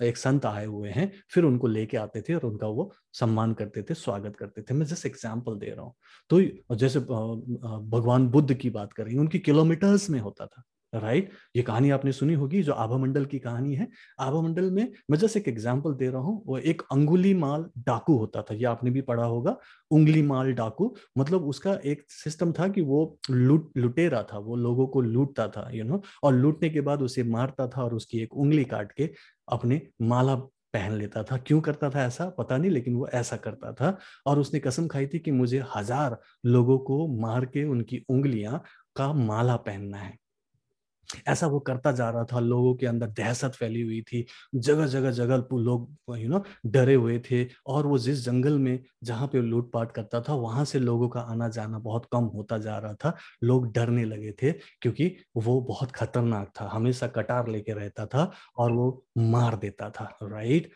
एक संत आए हुए हैं। फिर उनको लेके आते थे और उनका वो सम्मान करते थे, स्वागत करते थे। मैं जस्ट एग्जाम्पल दे रहा हूँ। तो जैसे भगवान बुद्ध की बात करेंगे, उनकी किलोमीटर्स में होता था, राइट? ये कहानी आपने सुनी होगी, जो आभामंडल की कहानी है। आभामंडल में मैं जस्ट एक एग्जाम्पल दे रहा हूँ। वो एक अंगुली माल डाकू होता था, ये आपने भी पढ़ा होगा, उंगली माल डाकू। मतलब उसका एक सिस्टम था कि वो लुटेरा था, वो लोगों को लूटता था, और लूटने के बाद उसे मारता था और उसकी एक उंगली काट के अपने माला पहन लेता था। क्यों करता था ऐसा पता नहीं, लेकिन वो ऐसा करता था। और उसने कसम खाई थी कि मुझे 1000 लोगों को मार के उनकी उंगलियां का माला पहनना है। ऐसा वो करता जा रहा था। लोगों के अंदर दहशत फैली हुई थी, जगह जगह जगह लोग डरे हुए थे, और वो जिस जंगल में जहाँ पे लूटपाट करता था वहां से लोगों का आना जाना बहुत कम होता जा रहा था। लोग डरने लगे थे क्योंकि वो बहुत खतरनाक था, हमेशा कटार लेके रहता था और वो मार देता था। राइट,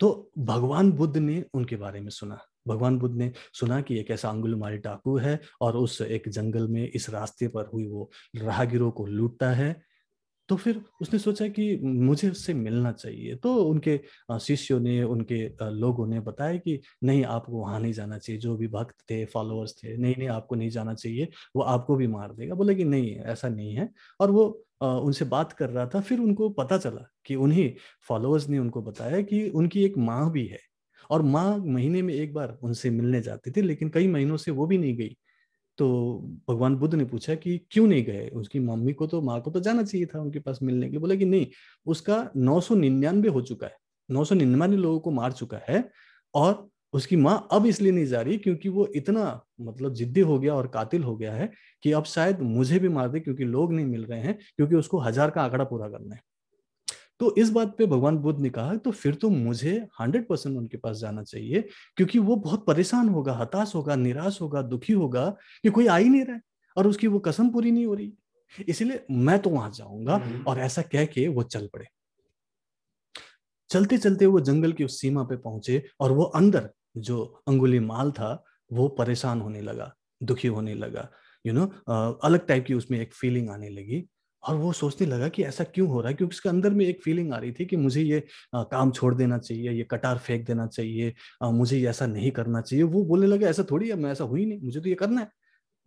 तो भगवान बुद्ध ने उनके बारे में सुना। भगवान बुद्ध ने सुना कि एक ऐसा अंगुलमारी डाकू है और उस एक जंगल में इस रास्ते पर हुई वो राहगीरों को लूटता है। तो फिर उसने सोचा कि मुझे उससे मिलना चाहिए। तो उनके शिष्यों ने, उनके लोगों ने बताया कि नहीं, आपको वहाँ नहीं जाना चाहिए। जो भी भक्त थे, फॉलोअर्स थे, नहीं नहीं आपको नहीं जाना चाहिए, वो आपको भी मार देगा। बोले कि नहीं ऐसा नहीं है, और वो उनसे बात कर रहा था। फिर उनको पता चला कि उन्हीं फॉलोअर्स ने उनको बताया कि उनकी एक माँ भी है और माँ महीने में एक बार उनसे मिलने जाती थी, लेकिन कई महीनों से वो भी नहीं गई। तो भगवान बुद्ध ने पूछा कि क्यों नहीं गए, उसकी मम्मी को तो, माँ को तो जाना चाहिए था उनके पास मिलने के लिए। बोले कि नहीं, उसका 999 हो चुका है, 999 लोगों को मार चुका है, और उसकी माँ अब इसलिए नहीं जा रही क्योंकि वो इतना जिद्दी हो गया और कातिल हो गया है कि अब शायद मुझे भी मार दे, क्योंकि लोग नहीं मिल रहे हैं, क्योंकि उसको 1000 का आंकड़ा पूरा करना है। तो इस बात पे भगवान बुद्ध ने कहा तो फिर तो मुझे 100% उनके पास जाना चाहिए, क्योंकि वो बहुत परेशान होगा, हताश होगा, निराश होगा, दुखी होगा कि कोई आ ही नहीं रहा है और उसकी वो कसम पूरी नहीं हो रही, इसलिए मैं तो वहां जाऊंगा। और ऐसा कह के वो चल पड़े। चलते चलते वो जंगल की उस सीमा पे पहुंचे और वो अंदर जो अंगुलीमाल था वो परेशान होने लगा, दुखी होने लगा, अलग टाइप की उसमें एक फीलिंग आने लगी। और वो सोचने लगा कि ऐसा क्यों हो रहा है, क्योंकि उसके अंदर में एक फीलिंग आ रही थी कि मुझे ये काम छोड़ देना चाहिए, ये कटार फेंक देना चाहिए, मुझे ऐसा नहीं करना चाहिए। वो बोलने लगा ऐसा थोड़ी है, मैं ऐसा हुई नहीं, मुझे तो ये करना है,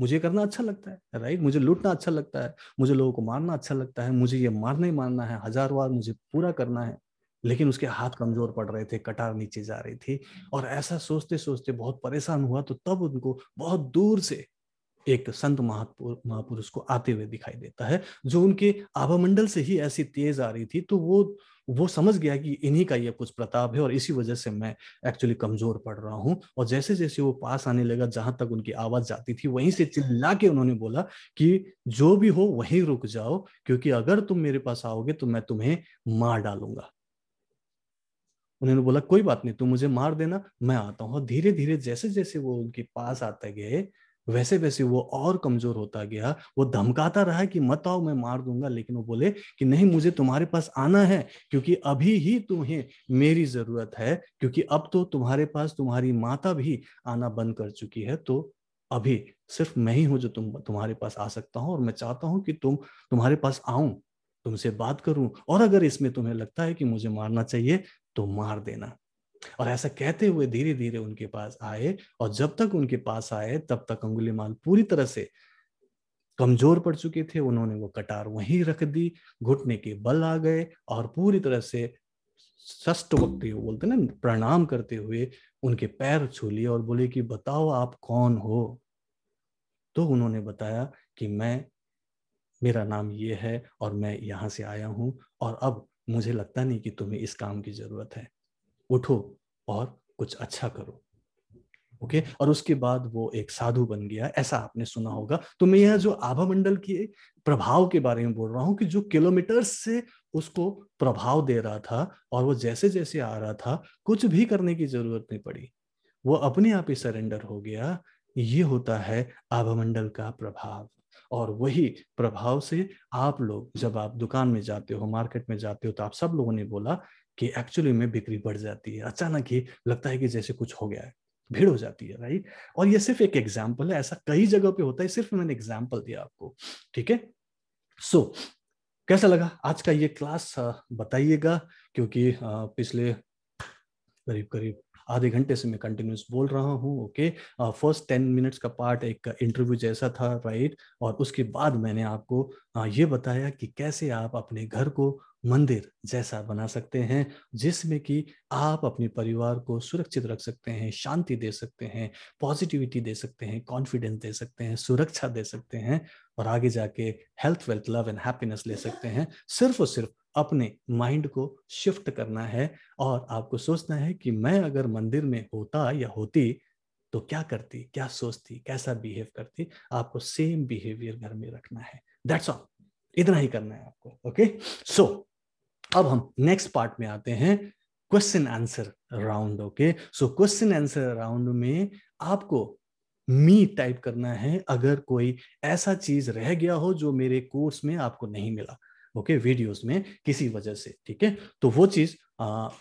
मुझे करना अच्छा लगता है। राइट, मुझे लूटना अच्छा लगता है, मुझे लोगों को मारना अच्छा लगता है, मुझे ये मारना ही मारना है, 1000 बार मुझे पूरा करना है। लेकिन उसके हाथ कमजोर पड़ रहे थे, कटार नीचे जा रही थी, और ऐसा सोचते सोचते बहुत परेशान हुआ। तो तब उनको बहुत दूर से एक संत महापुरुष को आते हुए दिखाई देता है, जो उनके आभामंडल से ही ऐसी तेज आ रही थी। तो वो समझ गया कि इन्हीं का ये कुछ प्रताप है और इसी वजह से मैं एक्चुअली कमजोर पड़ रहा हूँ। और जैसे जैसे वो पास आने लगा, जहां तक उनकी आवाज जाती थी वहीं से चिल्ला के उन्होंने बोला कि जो भी हो वहीं रुक जाओ, क्योंकि अगर तुम मेरे पास आओगे तो मैं तुम्हें मार डालूंगा। उन्होंने बोला कोई बात नहीं, तुम मुझे मार देना, मैं आता हूँ। धीरे धीरे जैसे जैसे वो उनके पास आते गए वैसे वैसे वो और कमजोर होता गया। वो धमकाता रहा कि मत आओ, मैं मार दूंगा, लेकिन वो बोले कि नहीं, मुझे तुम्हारे पास आना है, क्योंकि अभी ही तुम्हें मेरी जरूरत है, क्योंकि अब तो तुम्हारे पास तुम्हारी माता भी आना बंद कर चुकी है, तो अभी सिर्फ मैं ही हूं जो तुम्हारे पास आ सकता हूं, और मैं चाहता हूं कि तुम्हारे पास आऊं, तुमसे बात करूं, और अगर इसमें तुम्हें लगता है कि मुझे मारना चाहिए तो मार देना। और ऐसा कहते हुए धीरे धीरे उनके पास आए, और जब तक उनके पास आए तब तक अंगुलीमाल पूरी तरह से कमजोर पड़ चुके थे। उन्होंने वो कटार वहीं रख दी, घुटने के बल आ गए, और पूरी तरह से साष्टांग बोलते ना, प्रणाम करते हुए उनके पैर छू लिए और बोले कि बताओ आप कौन हो। तो उन्होंने बताया कि मेरा नाम ये है और मैं यहाँ से आया हूँ, और अब मुझे लगता नहीं कि तुम्हें इस काम की जरूरत है, उठो और कुछ अच्छा करो। ओके, और उसके बाद वो एक साधु बन गया, ऐसा आपने सुना होगा। तो मैं यह जो आभामंडल के प्रभाव के बारे में बोल रहा हूं कि जो किलोमीटर से उसको प्रभाव दे रहा था, और वो जैसे जैसे आ रहा था कुछ भी करने की जरूरत नहीं पड़ी, वो अपने आप ही सरेंडर हो गया। ये होता है आभामंडल का प्रभाव, और वही प्रभाव से आप लोग जब आप दुकान में जाते हो, मार्केट में जाते हो, तो आप सब लोगों ने बोला कि एक्चुअली में बिक्री बढ़ जाती है, अचानक ही लगता है कि जैसे कुछ हो गया है, भीड़ हो जाती है। राइट, और ये सिर्फ एक एग्जाम्पल है, ऐसा कई जगह पे होता है, सिर्फ मैंने एग्जाम्पल दिया आपको। ठीक है, सो कैसा लगा आज का ये क्लास बताइएगा, क्योंकि पिछले करीब आधे घंटे से मैं कंटिन्यूस बोल रहा हूँ। ओके, फर्स्ट 10 मिनट्स का पार्ट एक इंटरव्यू जैसा था। राइट, और उसके बाद मैंने आपको ये बताया कि कैसे आप अपने घर को मंदिर जैसा बना सकते हैं, जिसमें कि आप अपने परिवार को सुरक्षित रख सकते हैं, शांति दे सकते हैं, पॉजिटिविटी दे सकते हैं, कॉन्फिडेंस दे सकते हैं, सुरक्षा दे सकते हैं, और आगे जाके health, wealth, love and happiness ले सकते हैं। सिर्फ और सिर्फ अपने माइंड को शिफ्ट करना है, और आपको सोचना है कि मैं अगर मंदिर में होता या होती तो क्या करती, क्या सोचती, कैसा बिहेव करती। आपको सेम बिहेवियर घर में रखना है। That's all. इतना ही करना है आपको। ओके सो अब हम नेक्स्ट पार्ट में आते हैं, question answer round. Okay so question answer round में आपको मी टाइप करना है अगर कोई ऐसा चीज रह गया हो जो मेरे कोर्स में आपको नहीं मिला, ओके वीडियोस में किसी वजह से, ठीक है। तो वो चीज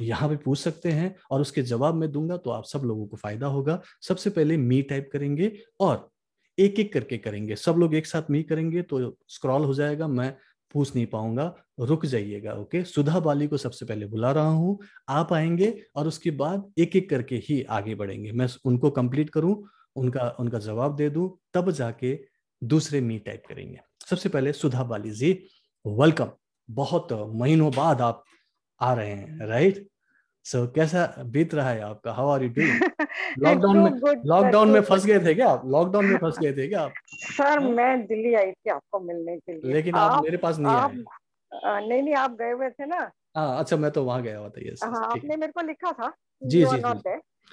यहाँ पे पूछ सकते हैं और उसके जवाब मैं दूंगा तो आप सब लोगों को फायदा होगा। सबसे पहले मी टाइप करेंगे और एक एक करके करेंगे, सब लोग एक साथ मी करेंगे तो स्क्रॉल हो जाएगा, मैं पूछ नहीं पाऊंगा, रुक जाइएगा। ओके सुधा बाली को सबसे पहले बुला रहा हूं, आप आएंगे और उसके बाद एक एक करके ही आगे बढ़ेंगे। मैं उनको कंप्लीट करूं, उनका जवाब दे दूं, तब जाके दूसरे मी टाइप करेंगे। सबसे पहले सुधा बाली जी वेलकम, बहुत महीनों बाद आप आ रहे हैं, राइट? सो कैसा बीत रहा है आपका? How are you doing? Lockdown में फंस गए थे क्या आप? सर मैं दिल्ली आई थी आपको मिलने के लिए, लेकिन आप मेरे पास नहीं आए। नहीं आप गए हुए थे ना। हाँ अच्छा, मैं तो वहाँ गया हुआ था। यस आपने मेरे को लिखा था। जी जी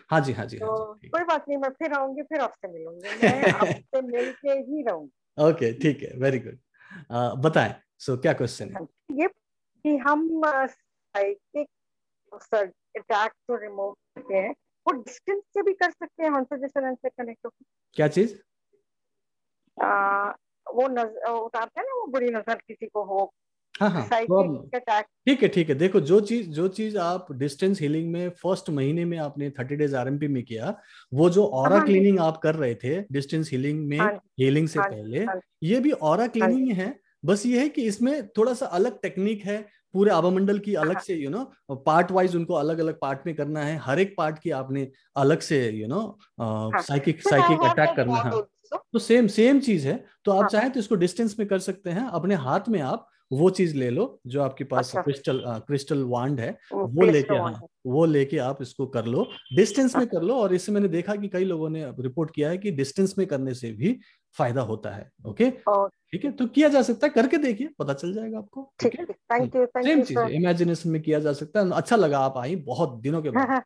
हाँ जी कोई बात नहीं, मैं फिर आऊंगी, फिर आपसे मिलूंगी, मैं आपसे मिलके ही रहूंगी। ओके ठीक है, वेरी गुड। बताएं सो क्या क्वेश्चन है ये कि हम साइकिक अटैक तो रिमूव करते हैं और डिस्टेंस से भी कर सकते हैं कॉन्सेंट्रेशन से कनेक्ट होकर। क्या चीज? वो नजर उतारते हैं ना, वो बुरी नजर किसी को हो। हाँ, ठीक है। देखो जो चीज आप डिस्टेंस हीलिंग में फर्स्ट महीने में आपने 30 डेज आरएमपी में किया, वो जो ऑरा क्लीनिंग आप कर रहे थे डिस्टेंस हीलिंग में, हीलिंग से पहले ये भी ऑरा क्लीनिंग है, बस ये है कि इसमें थोड़ा सा अलग टेक्निक है। पूरे आभामंडल की अलग से पार्ट वाइज उनको अलग अलग पार्ट में करना है, हर एक पार्ट की आपने अलग से साइकिक अटैक करना है। तो सेम चीज है, तो आप चाहें तो इसको डिस्टेंस में कर सकते हैं। अपने हाथ में आप वो चीज ले लो जो आपके पास क्रिस्टल वांड है, वो लेके आप इसको कर लो, डिस्टेंस में कर लो। और इससे मैंने देखा कि कई लोगों ने रिपोर्ट किया है कि डिस्टेंस में करने से भी फायदा होता है। ओके ठीक है, तो किया जा सकता है, करके देखिए, पता चल जाएगा आपको। ठीक है, थैंक यू। सेम चीज है, इमेजिनेशन में किया जा सकता है। अच्छा लगा आप आई बहुत दिनों के बाद।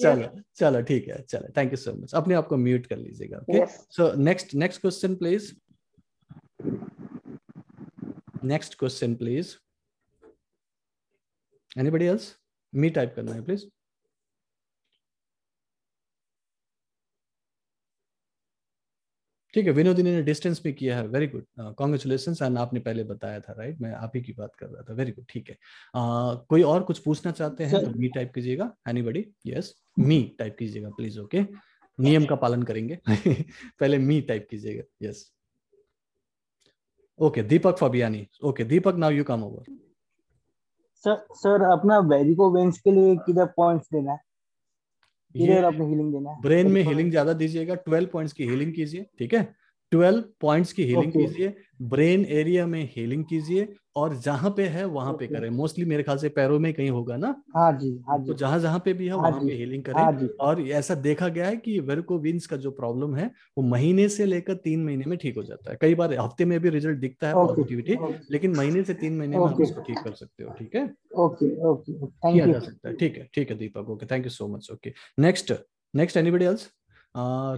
चलो ठीक है, चलो थैंक यू सो मच। अपने आप को म्यूट कर लीजिएगा। Okay so next question please. Next question, please. Anybody else? Me type करना है, please. ठीक है, विनोदिनी ने डिस्टेंस में किया है, वेरी गुड, कॉन्ग्रेचुलेशंस। एंड आपने पहले बताया था, राइट? मैं आप ही की बात कर रहा था, वेरी गुड, ठीक है। कोई और कुछ पूछना चाहते हैं तो मी टाइप कीजिएगा। एनीबडी? यस, मी टाइप कीजिएगा प्लीज। ओके नियम का पालन करेंगे। पहले मी टाइप कीजिएगा। Yes okay Deepak Fabiani. Okay Deepak, now you come over. Sir अपना वेरिको वेन्स के लिए कितने पॉइंट्स देना है? किधर अपने हीलिंग देना है? ब्रेन में हीलिंग ज्यादा दीजिएगा, 12 पॉइंट्स की हीलिंग कीजिए, ठीक है? 12 पॉइंट्स की हीलिंग कीजिए, ब्रेन एरिया में हीलिंग कीजिए और जहां पे है वहां पे करें। मोस्टली मेरे ख्याल से पैरों में कहीं होगा ना। हाँ जी। तो जहां पे भी है वहां पे हीलिंग करें। और ऐसा देखा गया है कि वेरिको वेन्स का जो प्रॉब्लम है वो महीने से लेकर 3 महीने में ठीक हो जाता है। कई बार हफ्ते में भी रिजल्ट दिखता है पॉजिटिविटी, लेकिन महीने से 3 महीने में आप इसको ठीक कर सकते हो, ठीक है? किया जा सकता है, ठीक है Deepak. Okay thank you so much. Okay next anybody else?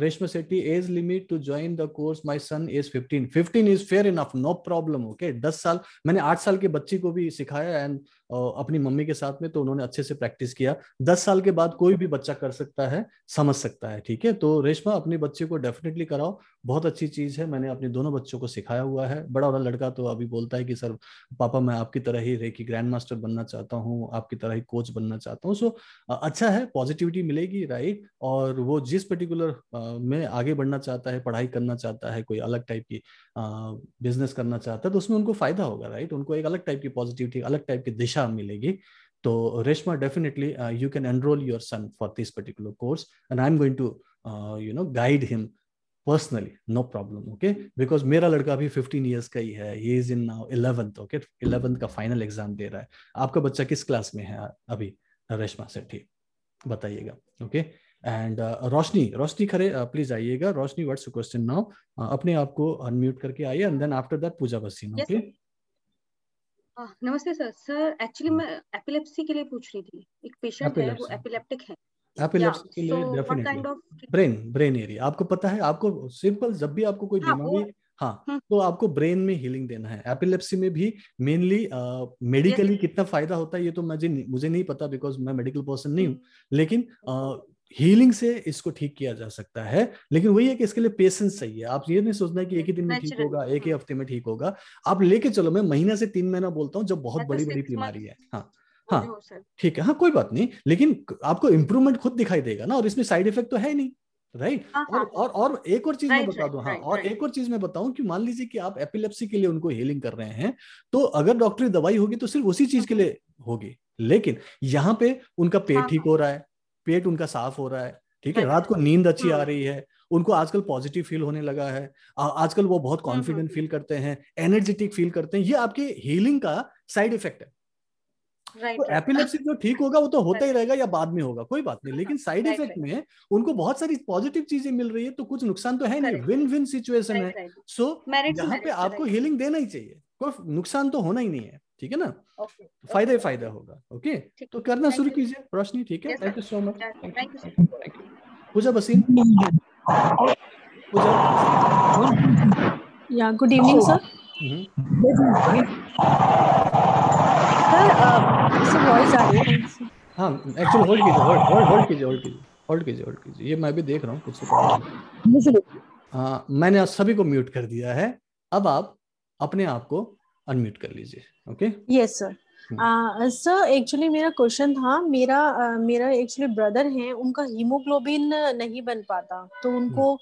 Reshma Shetty, age limit to join the course, my son is 15. 15 is fair enough, no problem. Okay, 10 साल मैंने 8 साल के बच्ची को भी सिखाया एंड अपनी मम्मी के साथ में, तो उन्होंने अच्छे से प्रैक्टिस किया। 10 साल के बाद कोई भी बच्चा कर सकता है, समझ सकता है, ठीक है? तो रेशमा अपने बच्चे को डेफिनेटली कराओ, बहुत अच्छी चीज है। मैंने अपने दोनों बच्चों को सिखाया हुआ है। बड़ा वाला लड़का तो अभी बोलता है कि सर पापा मैं आपकी तरह ही रेकी ग्रैंड मास्टर बनना चाहता हूँ, आपकी तरह ही कोच बनना चाहता हूँ। सो अच्छा है, पॉजिटिविटी मिलेगी, राइट? और वो जिस पर्टिकुलर में आगे बढ़ना चाहता है, पढ़ाई करना चाहता है, कोई अलग टाइप की बिजनेस करना चाहता है, तो उसमें उनको फायदा होगा, राइट? उनको एक अलग टाइप की पॉजिटिविटी, अलग टाइप की दिशा मिलेगी। तो Reshma definitely you can enrol your son for this particular course and I am going to guide him personally, no problem. Okay because मेरा लड़का अभी 15 ईयर्स का ही है, he is in now 11th। Okay 11th का फाइनल एग्जाम दे रहा है। आपका बच्चा किस क्लास में है अभी रेशमा सेठी, बताइएगा। Okay and Roshni Khare please आइएगा। Roshni what's your question now? अपने आप को अनम्यूट करके आइए and then after that Pooja Bhasin. Okay नमस्ते सर, एक्चुअली मैं एपिलेप्सी के लिए पूछ रही थी। एक पेशेंट है वो एपिलेप्टिक है। एपिलेप्सी के लिए डेफिनेटली ब्रेन एरिया आपको पता है, आपको सिंपल जब भी आपको कोई बीमारी हाँ, तो आपको ब्रेन में हीलिंग देना है। एपिलेप्सी में भी मेनली मेडिकली कितना फायदा होता है ये तो मुझे नहीं पता, बिकॉज मैं मेडिकल पर्सन नहीं हूँ, लेकिन हीलिंग से इसको ठीक किया जा सकता है। लेकिन वही है कि इसके लिए पेशेंस चाहिए। आप ये नहीं सोचना है कि एक ही दिन में ठीक होगा, एक ही हफ्ते में ठीक होगा। आप लेके चलो, मैं महीना से 3 महीना बोलता हूँ, जब बहुत बड़ी बड़ी बीमारी है। हाँ हाँ ठीक है, हाँ कोई बात नहीं, लेकिन आपको इम्प्रूवमेंट खुद दिखाई देगा ना, और इसमें साइड इफेक्ट तो है ही नहीं, राइट। और एक और चीज मैं बता दूं, हाँ, और एक और चीज मैं बताऊं कि मान लीजिए कि आप एपिलेप्सी के लिए उनको हीलिंग कर रहे हैं, तो अगर डॉक्टरी दवाई होगी तो सिर्फ उसी चीज के लिए होगी, लेकिन यहाँ पे उनका पेट ठीक हो रहा है, पेट उनका साफ हो रहा है, ठीक है, रात को नींद अच्छी आ रही है, उनको आजकल पॉजिटिव फील होने लगा है, आजकल वो बहुत कॉन्फिडेंट फील करते हैं, एनर्जेटिक फील करते हैं, ये आपके हीलिंग का साइड इफेक्ट है। तो एपिलेप्सी जो ठीक होगा वो तो होता ही रहेगा या बाद में होगा, कोई बात नहीं, लेकिन साइड इफेक्ट में उनको बहुत सारी पॉजिटिव चीजें मिल रही है, तो कुछ नुकसान तो है नहीं, विन विन सिचुएशन है। सो यहाँ पे आपको हीलिंग देना ही चाहिए, कोई नुकसान तो होना ही नहीं है, ठीक है ना, फायदा ही फायदा होगा। ओके, तो करना शुरू कीजिए रोशनी, ठीक है। Thank you so much, thank you. Pooja बसीन, Pooja, good evening sir. Voice आ रही है? हाँ, एक्चुअली होल्ड कीजिए, ये मैं भी देख रहा हूँ कुछ। हाँ, मैंने सभी को म्यूट कर दिया है, अब आप अपने आप को अनम्यूट कर लीजिए। Okay, yes sir. Sir actually मेरा क्वेश्चन था, मेरा एक्चुअली ब्रदर हैं, उनका हीमोग्लोबिन नहीं बन पाता, तो उनको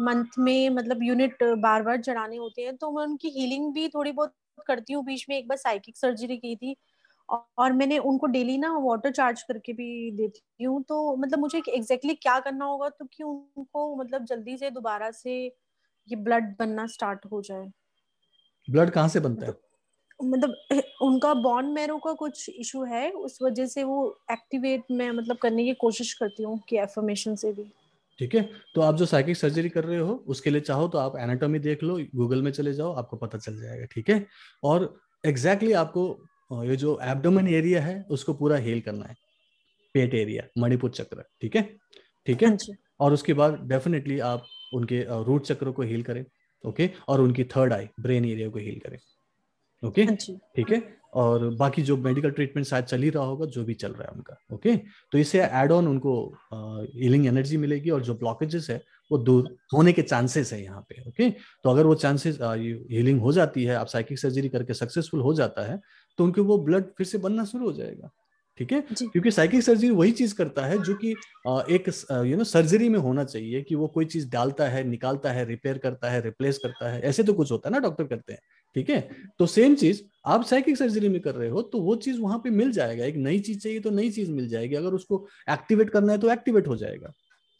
मंथ में मतलब यूनिट बार बार चढ़ाने होते हैं, तो मैं उनकी हीलिंग भी थोड़ी बहुत करती हूँ। बीच में एक बार साइकिक सर्जरी की थी, और मैंने उनको डेली ना वाटर चार्ज करके भी देती हूँ, तो मतलब मुझे एग्जैक्टली क्या करना होगा तो कि उनको मतलब जल्दी से दोबारा से ये ब्लड बनना स्टार्ट हो जाए। ब्लड कहाँ से बनता है? मतलब उनका बॉन मैरो का कुछ इशू है, उस वजह से वो एक्टिवेट मैं मतलब करने की कोशिश करती हूँ कि एफर्मेशन से भी। ठीक है, तो आप जो साइकिक सर्जरी कर रहे हो उसके लिए चाहो तो आप एनाटॉमी देख लो, गूगल में चले जाओ, आपको पता चल जाएगा, ठीक है। और एग्जैक्टली आपको ये जो एब्डोमेन एरिया है उसको पूरा हील करना है, पेट एरिया, मणिपुर चक्र, ठीक है, ठीक है। और उसके बाद डेफिनेटली आप उनके रूट चक्र को हील करें, ओके, और उनकी थर्ड आई ब्रेन एरिया को हील करें, ओके, ठीक है। और बाकी जो मेडिकल ट्रीटमेंट शायद चल ही रहा होगा, जो भी चल रहा है उनका, ओके, तो इससे एड ऑन उनको हीलिंग एनर्जी मिलेगी, और जो ब्लॉकेजेस है वो दूर होने के चांसेस है यहाँ पे, ओके। तो अगर वो चांसेस हीलिंग हो जाती है, आप साइकिक सर्जरी करके सक्सेसफुल हो जाता है, तो उनके वो ब्लड फिर से बनना शुरू हो जाएगा, ठीक है, क्योंकि साइकिक सर्जरी वही चीज करता है जो कि एक सर्जरी में होना चाहिए, कि वो कोई चीज डालता है, निकालता है, रिपेयर करता है, रिप्लेस करता है, ऐसे तो कुछ होता है ना, डॉक्टर करते हैं, ठीक है। तो सेम चीज आप साइकिक सर्जरी में कर रहे हो, तो वो चीज वहां पे मिल जाएगा, एक नई चीज चाहिए तो नई चीज मिल जाएगी, अगर उसको एक्टिवेट करना है तो एक्टिवेट हो जाएगा,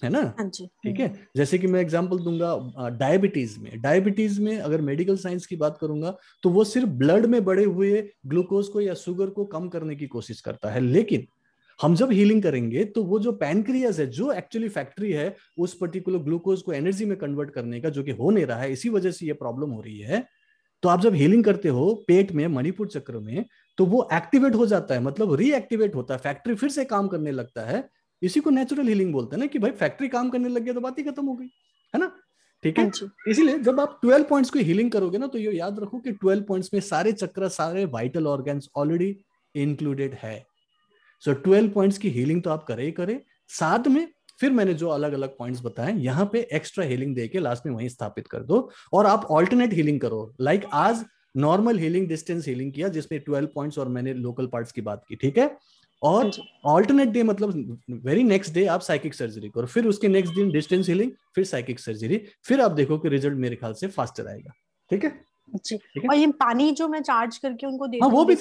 है ना, ठीक है। जैसे कि मैं एग्जांपल दूंगा डायबिटीज में अगर मेडिकल साइंस की बात करूंगा, तो वो सिर्फ ब्लड में बढ़े हुए ग्लूकोज को या शुगर को कम करने की कोशिश करता है, लेकिन हम जब हीलिंग करेंगे तो वो जो पैनक्रियाज है, जो एक्चुअली फैक्ट्री है उस पर्टिकुलर ग्लूकोज को एनर्जी में कन्वर्ट करने का, जो कि हो नहीं रहा है, इसी वजह से ये प्रॉब्लम हो रही है। तो आप जब हीलिंग करते हो पेट में, मणिपुर चक्र में, तो वो एक्टिवेट हो जाता है, मतलब रीएक्टिवेट होता है, फैक्ट्री फिर से काम करने लगता है। इसी को नेचुरल हीलिंग बोलते हैं ना, कि भाई फैक्ट्री काम करने लग गया तो बात ही खत्म हो गई, है ना, ठीक है। इसीलिए जब आप 12 पॉइंट्स को हीलिंग करोगे ना, तो ये याद रखो कि 12 पॉइंट्स में सारे चक्र, सारे वाइटल ऑर्गन्स ऑलरेडी इंक्लूडेड है। सो 12 पॉइंट्स की हीलिंग तो आप करें, साथ में फिर मैंने जो अलग अलग पॉइंट्स बताए यहाँ पे एक्स्ट्रा हीलिंग देके लास्ट में वहीं स्थापित कर दो, और आप ऑल्टरनेट हीलिंग करो। लाइक आज नॉर्मल हीलिंग, डिस्टेंस हीलिंग किया जिसमें 12 पॉइंट्स और मैंने लोकल पार्ट्स की बात की, ठीक है। और ऑल्टरनेट डे मतलब वेरी नेक्स्ट डे आप साइकिक सर्जरी करो, फिर उसके नेक्स्ट दिन डिस्टेंस हीलिंग, फिर साइकिक सर्जरी, फिर आप देखो कि रिजल्ट मेरे ख्याल से फास्टर आएगा, ठीक है जी। और ये पानी जो मैं चार्ज करके उनको दे, हाँ, वो भी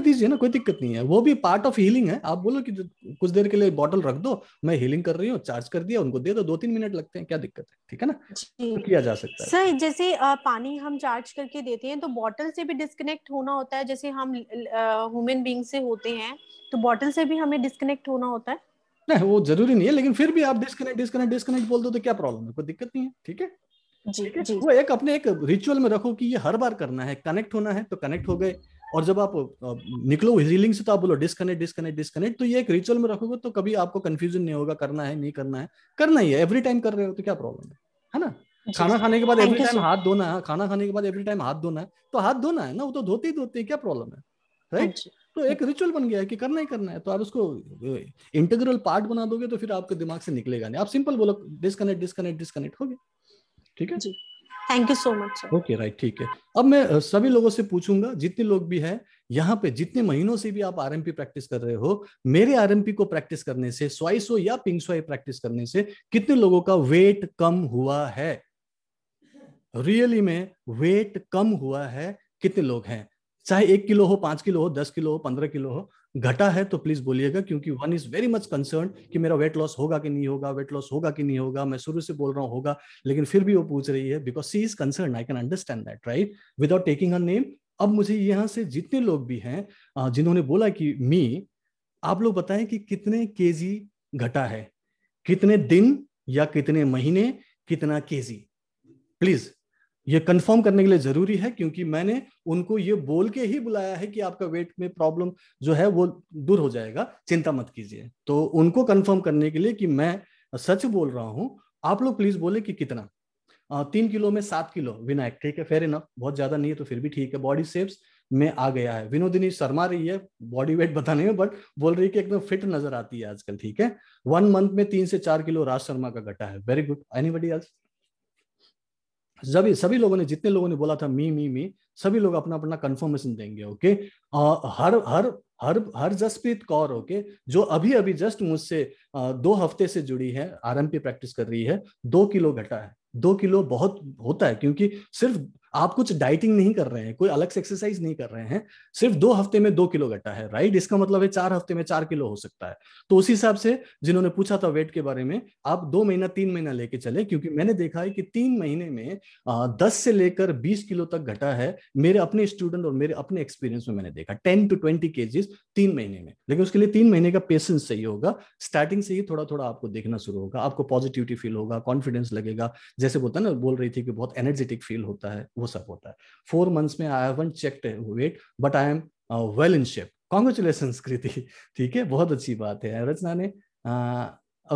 दीजिए ना, कोई दिक्कत नहीं है, वो भी पार्ट ऑफ हीलिंग है। आप बोलो कि कुछ देर के लिए बॉटल रख दो, मैं हीलिंग कर रही हूँ, चार्ज कर दिया, उनको दे दो, 2-3 मिनट लगते हैं, क्या दिक्कत है, ठीक है ना, तो किया जा सकता है। सर जैसे पानी हम चार्ज करके देते हैं तो बॉटल से भी डिस्कनेक्ट होना होता है, जैसे हम ह्यूमन बीइंग से होते हैं तो बॉटल से भी हमें डिस्कनेक्ट होना होता है ना, वो जरूरी नहीं है, लेकिन फिर भी आप डिस्कनेक्ट बोल दो तो क्या प्रॉब्लम है, कोई दिक्कत नहीं है, ठीक है जी। वो एक अपने एक रिचुअल में रखो कि ये हर बार करना है, कनेक्ट होना है तो कनेक्ट हो गए, और जब आप निकलो हीलिंग से तो आप बोलो डिस्कनेक्ट, तो ये एक रिचुअल में रखोगे तो कभी आपको कंफ्यूजन नहीं होगा, करना है नहीं करना है, करना ही है, एवरी टाइम कर रहे हो तो क्या प्रॉब्लम है ना। खाना खाने के बाद एवरी टाइम हाथ धोना है, खाना खाने के बाद एवरी टाइम हाथ धोना है, तो हाथ धोना है ना, वो तो धोते ही धोते, क्या प्रॉब्लम है, राइट? तो एक रिचुअल बन गया है कि करना ही करना है, तो आप उसको इंटीग्रल पार्ट बना दोगे तो फिर आपके दिमाग से निकलेगा नहीं, आप सिंपल बोलो डिस्कनेक्ट डिस्कनेक्ट डिस्कनेक्ट हो गया, ठीक है जी। Thank you so much sir. Okay right, ठीक है। अब मैं सभी लोगों से पूछूंगा, जितने लोग भी हैं यहाँ पे, जितने महीनों से भी आप आरएमपी प्रैक्टिस कर रहे हो, मेरे आरएमपी को प्रैक्टिस करने से, स्वाइसो या पिंगसोई प्रैक्टिस करने से कितने लोगों का वेट कम हुआ है, रियली में वेट कम हुआ है, कितने लोग हैं, चाहे 1 किलो हो, 5 किलो हो, 10 किलो हो, 15 किलो हो, घटा है तो प्लीज बोलिएगा, क्योंकि one is very much concern कि मेरा वेट लॉस होगा कि नहीं होगा, वेट लॉस होगा कि नहीं होगा, मैं शुरू से बोल रहा हूँ होगा, लेकिन फिर भी वो पूछ रही है because she is concern, I can understand that, right, without taking her name. अब मुझे यहाँ से जितने लोग भी हैं जिन्होंने बोला कि मी, आप लोग बताएं कि कितने केजी घटा है, कितने दिन या कितने महीने, कितना केजी, प्लीज ये कंफर्म करने के लिए जरूरी है, क्योंकि मैंने उनको ये बोल के ही बुलाया है कि आपका वेट में प्रॉब्लम जो है वो दूर हो जाएगा, चिंता मत कीजिए, तो उनको कंफर्म करने के लिए कि मैं सच बोल रहा हूँ, आप लोग प्लीज बोले कि कितना। 3 किलो में 7 किलो, विनायक, ठीक है, फेयर इनफ, बहुत ज्यादा नहीं है तो फिर भी ठीक है, बॉडी शेप्स में आ गया है, विनोदिनी शर्मा रही है बॉडी वेट बताने में, बट बोल रही है कि एकदम फिट नजर आती है आजकल, ठीक है। 1 मंथ में 3 से 4 किलो राज शर्मा का घटा है, वेरी गुड। Anybody else? सभी लोगों ने, जितने लोगों ने बोला था मी, सभी लोग अपना अपना कंफर्मेशन देंगे, ओके। हर जसप्रीत कौर, ओके, जो अभी जस्ट मुझसे 2 हफ्ते से जुड़ी है, आरएमपी प्रैक्टिस कर रही है, 2 किलो घटा है। 2 किलो बहुत होता है, क्योंकि सिर्फ आप कुछ डाइटिंग नहीं कर रहे हैं, कोई अलग से एक्सरसाइज नहीं कर रहे हैं, सिर्फ 2 हफ्ते में 2 किलो घटा है, राइट। इसका मतलब है 4 हफ्ते में 4 किलो हो सकता है। तो उसी हिसाब से जिन्होंने पूछा था वेट के बारे में, आप 2 महीना 3 महीना लेके चले, क्योंकि मैंने देखा है कि 3 महीने में 10 से लेकर 20 किलो तक घटा है, मेरे अपने स्टूडेंट और मेरे अपने एक्सपीरियंस में मैंने देखा 10 to 20 kgs 3 महीने में। लेकिन उसके लिए 3 महीने का पेशेंस चाहिए होगा, स्टार्टिंग से ही थोड़ा थोड़ा आपको देखना शुरू होगा, आपको पॉजिटिविटी फील होगा, कॉन्फिडेंस लगेगा, जैसे बोलता है ना, बोल रही थी कि बहुत एनर्जेटिक फील होता है, वो सब होता है। 4 मंथ्स में I haven't checked weight but I am well in shape. Congratulations Kriti, ठीक है, बहुत अच्छी बात है। रचना ने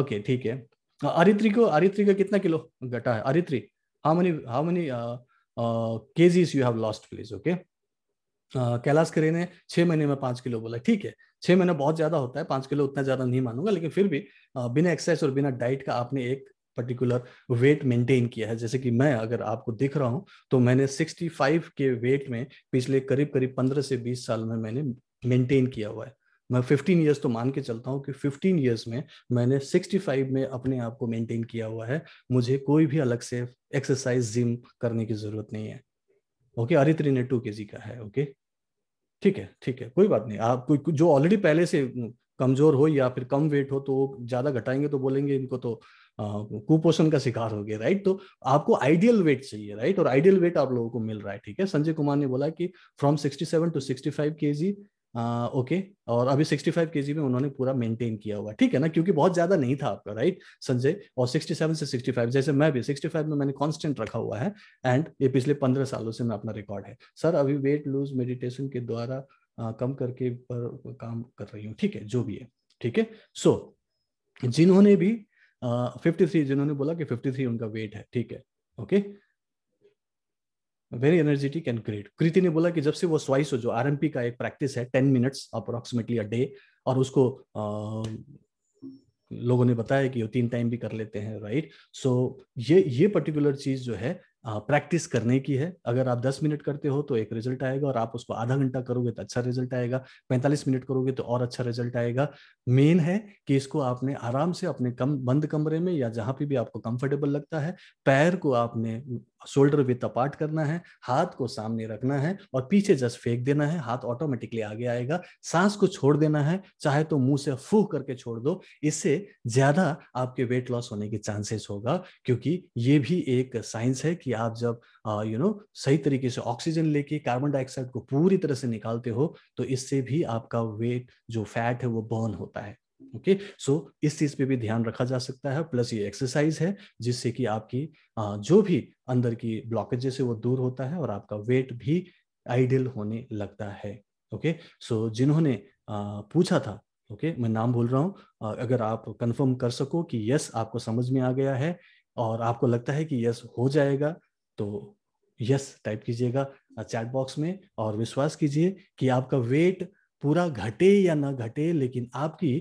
ओके, ठीक है। अरित्री का कितना किलो घटा है? Aritri, how many KGs you have lost please, okay. Kailash Khare ने 6 महीने में 5 किलो बोला, ठीक है, 6 महीने बहुत ज्यादा होता है, 5 किलो उतना ज्यादा नहीं मानूंगा, लेकिन फिर भी बिना एक्सरसाइज और बिना डाइट का आपने एक पर्टिकुलर वेट मेंटेन किया है। जैसे कि मैं अगर आपको दिख रहा हूं तो मैंने 65 के वेट में पिछले करीब 15 से 20 साल में मैंने मेंटेन किया हुआ है। मैं 15 इयर्स तो मान के चलता हूं कि 15 इयर्स में मैंने 65 में अपने आप को मेंटेन किया हुआ है। मुझे कोई भी अलग से एक्सरसाइज जिम करने की जरूरत नहीं है, ओके। अरित्री ने 2 kg का है, ओके, ठीक है, ठीक है, कोई बात नहीं। आप कोई जो ऑलरेडी पहले से कमजोर हो या फिर कम वेट हो तो ज्यादा घटाएंगे तो बोलेंगे इनको तो कुपोषण का शिकार हो गया, राइट। तो आपको आइडियल वेट चाहिए, राइट, और आइडियल वेट आप लोगों को मिल रहा है, ठीक है। संजय कुमार ने बोला कि फ्रॉम 67 टू 65 kg, ओके, और अभी 65 kg में उन्होंने पूरा मेंटेन किया हुआ, ठीक है ना, क्योंकि बहुत ज्यादा नहीं था आपका, राइट संजय। और 67 से 65, जैसे मैं भी 65 में मैंने कांस्टेंट रखा हुआ है, एंड ये पिछले 15 सालों से मैं अपना रिकॉर्ड है। सर अभी वेट लूज मेडिटेशन के द्वारा कम करके पर काम कर रही हूँ, ठीक है, जो भी है, ठीक है। सो जिन्होंने भी 53, जिन्होंने बोला कि 53 उनका वेट है, ठीक है, okay, very energetic and great. Kriti ने बोला कि जब से वो स्वाइसो, जो आरएमपी का एक प्रैक्टिस है 10 मिनट्स अप्रोक्सीमेटली अ डे, और उसको लोगों ने बताया कि वो 3 टाइम भी कर लेते हैं, राइट। सो ये पर्टिकुलर चीज जो है प्रैक्टिस करने की है। अगर आप 10 मिनट करते हो तो एक रिजल्ट आएगा, और आप उसको आधा घंटा करोगे तो अच्छा रिजल्ट आएगा, 45 मिनट करोगे तो और अच्छा रिजल्ट आएगा। मेन है कि इसको आपने आराम से अपने बंद कमरे में या जहां पे भी आपको कंफर्टेबल लगता है, पैर को आपने शोल्डर विथ अपार्ट करना है, हाथ को सामने रखना है और पीछे जस्ट फेंक देना है, हाथ ऑटोमेटिकली आगे आएगा, सांस को छोड़ देना है, चाहे तो मुंह से फूंक करके छोड़ दो। इससे ज्यादा आपके वेट लॉस होने के चांसेस होगा, क्योंकि ये भी एक साइंस है कि आप जब सही तरीके से ऑक्सीजन लेके कार्बन डाइऑक्साइड को पूरी तरह से निकालते हो तो इससे भी आपका वेट जो फैट है वो बर्न होता है, ओके। सो इस चीज पे भी ध्यान रखा जा सकता है, प्लस ये एक्सरसाइज है जिससे कि आपकी जो भी अंदर की ब्लॉकेजेस है वो दूर होता है और आपका वेट भी आइडियल होने लगता है, ओके। सो जिन्होंने पूछा था, ओके, मैं नाम बोल रहा हूँ, अगर आप कंफर्म कर सको कि यस आपको समझ में आ गया है और आपको लगता है कि यस हो जाएगा तो यस टाइप कीजिएगा चैट बॉक्स में, और विश्वास कीजिए कि आपका वेट पूरा घटे या ना घटे लेकिन आपकी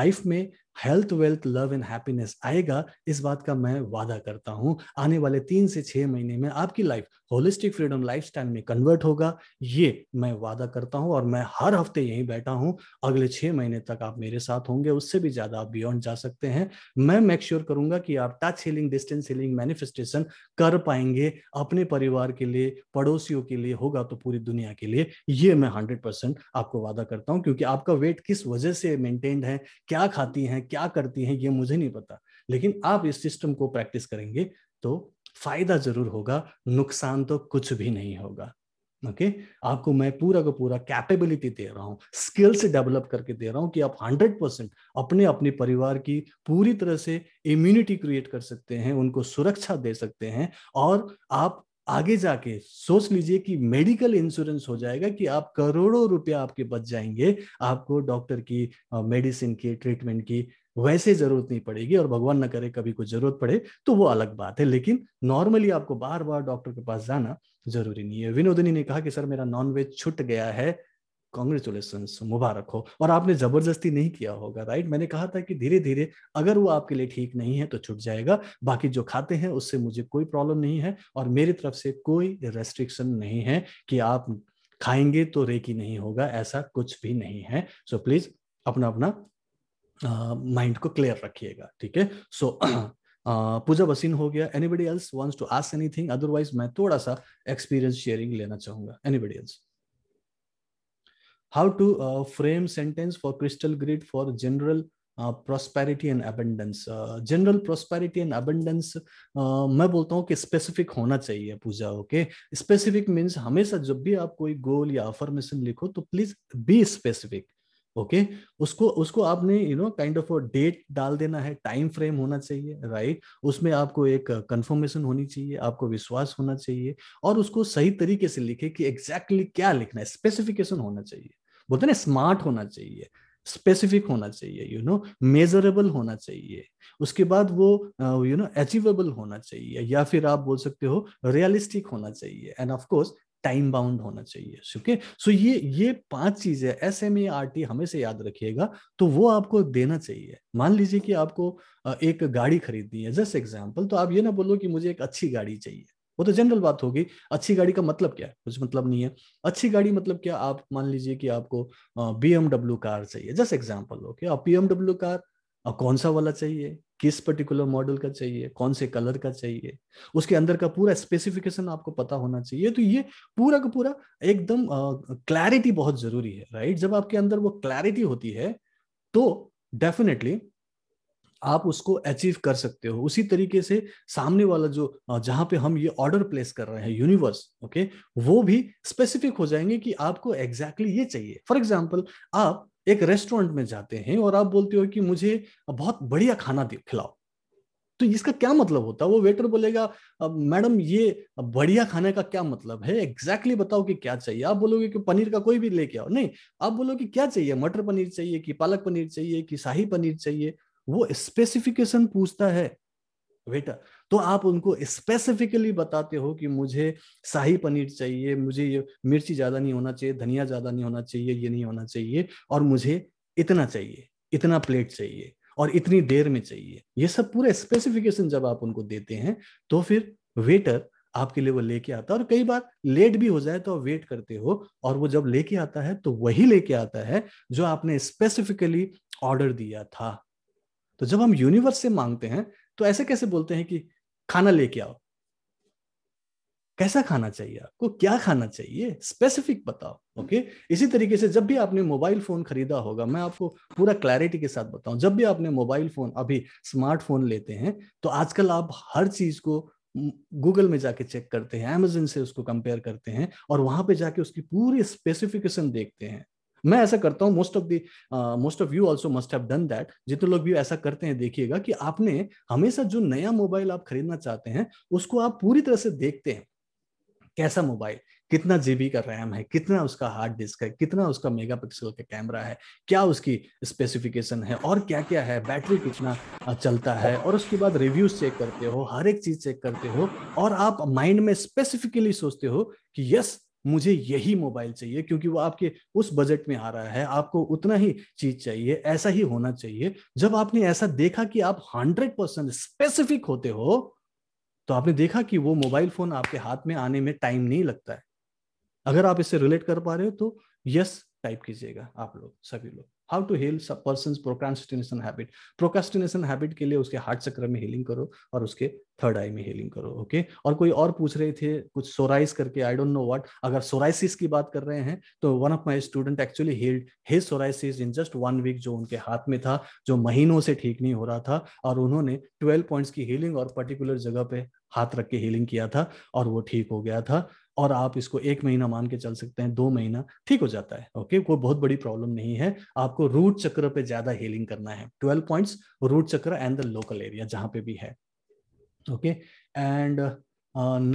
लाइफ में health, wealth, love and happiness आएगा, इस बात का मैं वादा करता हूं। आने वाले 3 से 6 महीने में आपकी लाइफ होलिस्टिक फ्रीडम लाइफस्टाइल में कन्वर्ट होगा, ये मैं वादा करता हूं। और मैं हर हफ्ते यहीं बैठा हूं, अगले 6 महीने तक आप मेरे साथ होंगे, उससे भी ज्यादा आप बियॉन्ड जा सकते हैं। मैं मेक श्योर करूंगा कि आप touch healing, distance healing, manifestation कर पाएंगे अपने परिवार के लिए, पड़ोसियों के लिए, होगा तो पूरी दुनिया के लिए, ये मैं 100% आपको वादा करता हूँ। क्योंकि आपका वेट किस वजह से मेंटेन्ड है, क्या खाती है, क्या करती हैं, ये मुझे नहीं पता, लेकिन आप इस सिस्टम को प्रैक्टिस करेंगे तो फायदा जरूर होगा, नुकसान तो कुछ भी नहीं होगा। ओके आपको मैं पूरा का पूरा कैपेबिलिटी दे रहा हूं, स्किल्स डेवलप करके दे रहा हूं कि आप 100% अपने परिवार की पूरी तरह से इम्यूनिटी क्रिएट कर सकते हैं, उनको सुरक्षा दे सकते हैं। और आप आगे जाके सोच लीजिए कि मेडिकल इंश्योरेंस हो जाएगा कि आप करोड़ों रुपया आपके बच जाएंगे, आपको डॉक्टर की, मेडिसिन की, ट्रीटमेंट की वैसे जरूरत नहीं पड़ेगी। और भगवान ना करे कभी कुछ जरूरत पड़े तो वो अलग बात है, लेकिन नॉर्मली आपको बार बार डॉक्टर के पास जाना जरूरी नहीं है। विनोदिनी ने कहा कि सर मेरा नॉनवेज छूट गया है, कॉन्ग्रेचुलेशंस, मुबारक हो। और आपने जबरदस्ती नहीं किया होगा, राइट? मैंने कहा था कि धीरे धीरे अगर वो आपके लिए ठीक नहीं है तो छूट जाएगा, बाकी जो खाते हैं उससे मुझे कोई प्रॉब्लम नहीं है और मेरी तरफ से कोई रेस्ट्रिक्शन नहीं है कि आप खाएंगे तो रेकी नहीं होगा, ऐसा कुछ भी नहीं है। सो प्लीज अपना अपना माइंड को क्लियर रखिएगा, ठीक है? सो पूजा बसीन हो गया। Anybody else wants to ask anything? Otherwise मैं थोड़ा सा एक्सपीरियंस शेयरिंग लेना चाहूंगा। Anybody else? How to frame sentence for crystal grid for general prosperity and abundance? General prosperity and abundance मैं बोलता हूँ कि स्पेसिफिक होना चाहिए पूजा। ओके स्पेसिफिक मीन्स हमेशा जब भी आप कोई गोल या अफर्मेशन लिखो तो प्लीज बी स्पेसिफिक। ओके उसको आपने you know kind of date डाल देना है, टाइम फ्रेम होना चाहिए, राइट? उसमें आपको एक कंफर्मेशन होनी चाहिए, आपको विश्वास होना चाहिए और उसको सही तरीके से लिखे कि एग्जैक्टली क्या लिखना है, स्पेसिफिकेशन होना चाहिए। बोलते ना स्मार्ट होना चाहिए, स्पेसिफिक होना चाहिए, यू नो मेजरेबल होना चाहिए, उसके बाद वो यू नो अचीवेबल होना चाहिए या फिर आप बोल सकते हो रियलिस्टिक होना चाहिए and of course time bound होना चाहिए। ओके सो ये 5 चीजें SMART हमेशा याद रखिएगा, तो वो आपको देना चाहिए। मान लीजिए कि आपको एक गाड़ी खरीदनी है, जस्ट एग्जाम्पल, तो आप ये ना बोलो कि मुझे एक अच्छी गाड़ी चाहिए, वो तो जनरल बात होगी। अच्छी गाड़ी का मतलब क्या है? कुछ मतलब नहीं है। अच्छी गाड़ी मतलब क्या? आप मान लीजिए कि आपको BMW कार चाहिए, जस्ट एग्जाम्पल। ओके आप BMW कार कौन सा वाला चाहिए, किस पर्टिकुलर मॉडल का चाहिए, कौन से कलर का चाहिए, उसके अंदर का पूरा स्पेसिफिकेशन आपको पता होना चाहिए। तो ये पूरा का पूरा एकदम क्लैरिटी बहुत जरूरी है, राइट? जब आपके अंदर वो क्लैरिटी होती है तो डेफिनेटली आप उसको अचीव कर सकते हो। उसी तरीके से सामने वाला जो जहां पे हम ये ऑर्डर प्लेस कर रहे हैं यूनिवर्स, ओके वो भी स्पेसिफिक हो जाएंगे कि आपको एग्जैक्टली ये चाहिए। फॉर एग्जाम्पल आप एक रेस्टोरेंट में जाते हैं और आप बोलते हो कि मुझे बहुत बढ़िया खाना खिलाओ, तो इसका क्या मतलब होता है? वो वेटर बोलेगा मैडम ये बढ़िया खाने का क्या मतलब है, एग्जैक्टली बताओ कि क्या चाहिए। आप बोलोगे कि पनीर का कोई भी लेके आओ, नहीं आप बोलोगे क्या चाहिए, मटर पनीर चाहिए कि पालक पनीर चाहिए कि शाही पनीर चाहिए। वो स्पेसिफिकेशन पूछता है वेटर, तो आप उनको स्पेसिफिकली बताते हो कि मुझे शाही पनीर चाहिए, मुझे ये मिर्ची ज्यादा नहीं होना चाहिए, धनिया ज्यादा नहीं होना चाहिए, ये नहीं होना चाहिए और मुझे इतना चाहिए, इतना प्लेट चाहिए और इतनी देर में चाहिए। ये सब पूरा स्पेसिफिकेशन जब आप उनको देते हैं तो फिर वेटर आपके लिए वो लेके आता है। और कई बार लेट भी हो जाए तो आप वेट करते हो और वो जब लेके आता है तो वही लेके आता है जो आपने स्पेसिफिकली ऑर्डर दिया था। तो जब हम यूनिवर्स से मांगते हैं तो ऐसे कैसे बोलते हैं कि खाना लेके आओ, कैसा खाना चाहिए आपको, क्या खाना चाहिए, स्पेसिफिक बताओ। ओके इसी तरीके से जब भी आपने मोबाइल फोन खरीदा होगा, मैं आपको पूरा क्लैरिटी के साथ बताऊं, जब भी आपने मोबाइल फोन अभी स्मार्टफोन लेते हैं तो आजकल आप हर चीज को गूगल में जाके चेक करते हैं, अमेजन से उसको कंपेयर करते हैं और वहां पर जाके उसकी पूरी स्पेसिफिकेशन देखते हैं। मैं ऐसा करता हूँ, most of you also must have done that, जितने लोग भी ऐसा करते हैं देखिएगा कि आपने हमेशा जो नया मोबाइल आप खरीदना चाहते हैं उसको आप पूरी तरह से देखते हैं, कैसा मोबाइल, कितना जीबी का रैम है, कितना उसका हार्ड डिस्क है, कितना उसका मेगापिक्सल का कैमरा है, क्या उसकी स्पेसिफिकेशन है और क्या क्या है, बैटरी कितना चलता है, और उसके बाद रिव्यूज चेक करते हो, हर एक चीज चेक करते हो और आप माइंड में स्पेसिफिकली सोचते हो कि यस मुझे यही मोबाइल चाहिए क्योंकि वो आपके उस बजट में आ रहा है, आपको उतना ही चीज चाहिए, ऐसा ही होना चाहिए। जब आपने ऐसा देखा कि आप 100% स्पेसिफिक होते हो तो आपने देखा कि वो मोबाइल फोन आपके हाथ में आने में टाइम नहीं लगता है। अगर आप इससे रिलेट कर पा रहे हो तो यस टाइप कीजिएगा आप लोग सभी लोग। How to heal persons procrastination habit, procrastination habit के लिए उसके हार्ट चक्र में हीलिंग करो और उसके थर्ड आई में हीलिंग करो। ओके, और कोई और पूछ रहे थे कुछ सोराइस करके, आई डोंट नो व्हाट। अगर सोराइसिस की बात कर रहे हैं तो one of my student actually healed his psoriasis in just 1 week, जो उनके हाथ में था, जो महीनों से ठीक नहीं हो रहा था, और उन्होंने 12 पॉइंट्स की हीलिंग और पर्टिकुलर जगह पे हाथ रख के हीलिंग किया था और वो ठीक हो गया था। और आप इसको 1 महीना मान के चल सकते हैं, 2 महीना ठीक हो जाता है। ओके, कोई बहुत बड़ी प्रॉब्लम नहीं है। आपको रूट चक्र पे ज्यादा हीलिंग करना है, 12 points root chakra and the local area जहां पे भी है। Okay, and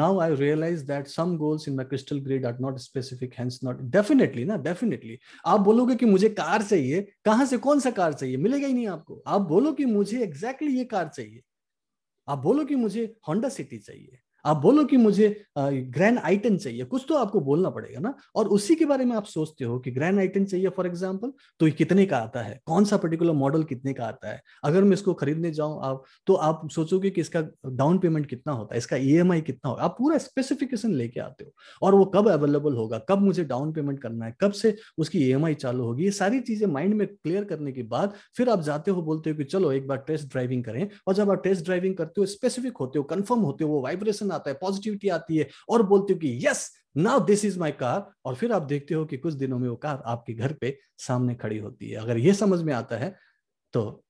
now I realize that some goals in my crystal grid are not specific, hence not definitely ना definitely। आप बोलोगे कि मुझे कार चाहिए, कहाँ से कौन सा कार चाहिए, मिलेगा ही नहीं आपको। आप बोलो कि मुझे एग्जैक्टली ये कार चाहिए, आप बोलो कि मुझे होंडा सिटी चाहिए, आप बोलो कि मुझे ग्रैंड आइटन चाहिए, कुछ तो आपको बोलना पड़ेगा ना। और उसी के बारे में आप सोचते हो कि ग्रैंड आइटन चाहिए फॉर एग्जांपल, तो ये कितने का आता है, कौन सा पर्टिकुलर मॉडल कितने का आता है, अगर मैं इसको खरीदने जाऊं आप तो आप सोचोगे कि इसका डाउन पेमेंट कितना होता है, इसका ईएमआई कितना होगा। आप पूरा स्पेसिफिकेशन लेके आते हो और वो कब अवेलेबल होगा, कब मुझे डाउन पेमेंट करना है, कब से उसकी ईएमआई चालू होगी, ये सारी चीजें माइंड में क्लियर करने के बाद फिर आप जाते हो, बोलते हो कि चलो एक बार टेस्ट ड्राइविंग करें। और जब आप टेस्ट ड्राइविंग करते हो, स्पेसिफिक होते हो, कंफर्म होते हो, वो वाइब्रेशन आता है, पॉजिटिविटी आती है और बोलते हो कि yes now this is my car. और फिर आप देखते हो कि कुछ दिनों में वो कार आपके घर पे सामने खड़ी होती है। अगर ये समझ में आता है तो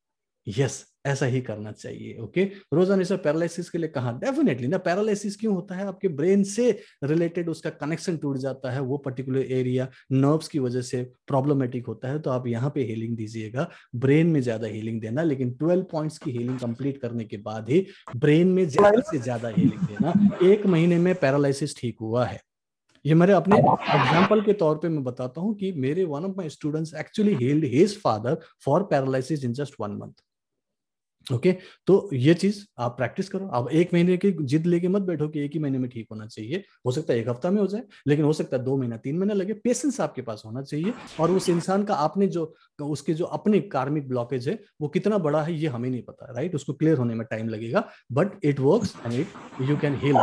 यस ऐसा ही करना चाहिए। ओके, रोजाना से पैरालिसिस के लिए कहा, डेफिनेटली ना। पैरालिसिस क्यों होता है? आपके ब्रेन से रिलेटेड उसका कनेक्शन टूट जाता है, वो पर्टिकुलर एरिया नर्व्स की वजह से प्रॉब्लमेटिक होता है। तो आप यहाँ पे हीलिंग दीजिएगा, ब्रेन में ज्यादा हीलिंग देना, लेकिन 12 पॉइंट्स की हीलिंग कंप्लीट करने के बाद ही ब्रेन में ज्यादा से ज्यादा हीलिंग देना। 1 महीने में पैरालिसिस ठीक हुआ है। ये मेरे अपने एग्जांपल के तौर पे मैं बताता हूँ कि मेरे one of my students actually healed his father for paralysis in just 1 month. Okay, तो ये चीज आप प्रैक्टिस करो। आप 1 महीने की जिद लेके मत बैठो कि 1 ही महीने में ठीक होना चाहिए। हो सकता है 1 हफ्ता में हो जाए, लेकिन हो सकता है 2 महीना 3 महीना लगे। पेशेंस आपके पास होना चाहिए। और उस इंसान का आपने जो उसके जो अपने कार्मिक ब्लॉकेज है वो कितना बड़ा है ये हमें नहीं पता, राइट? उसको क्लियर होने में टाइम लगेगा, but it works and it you can heal.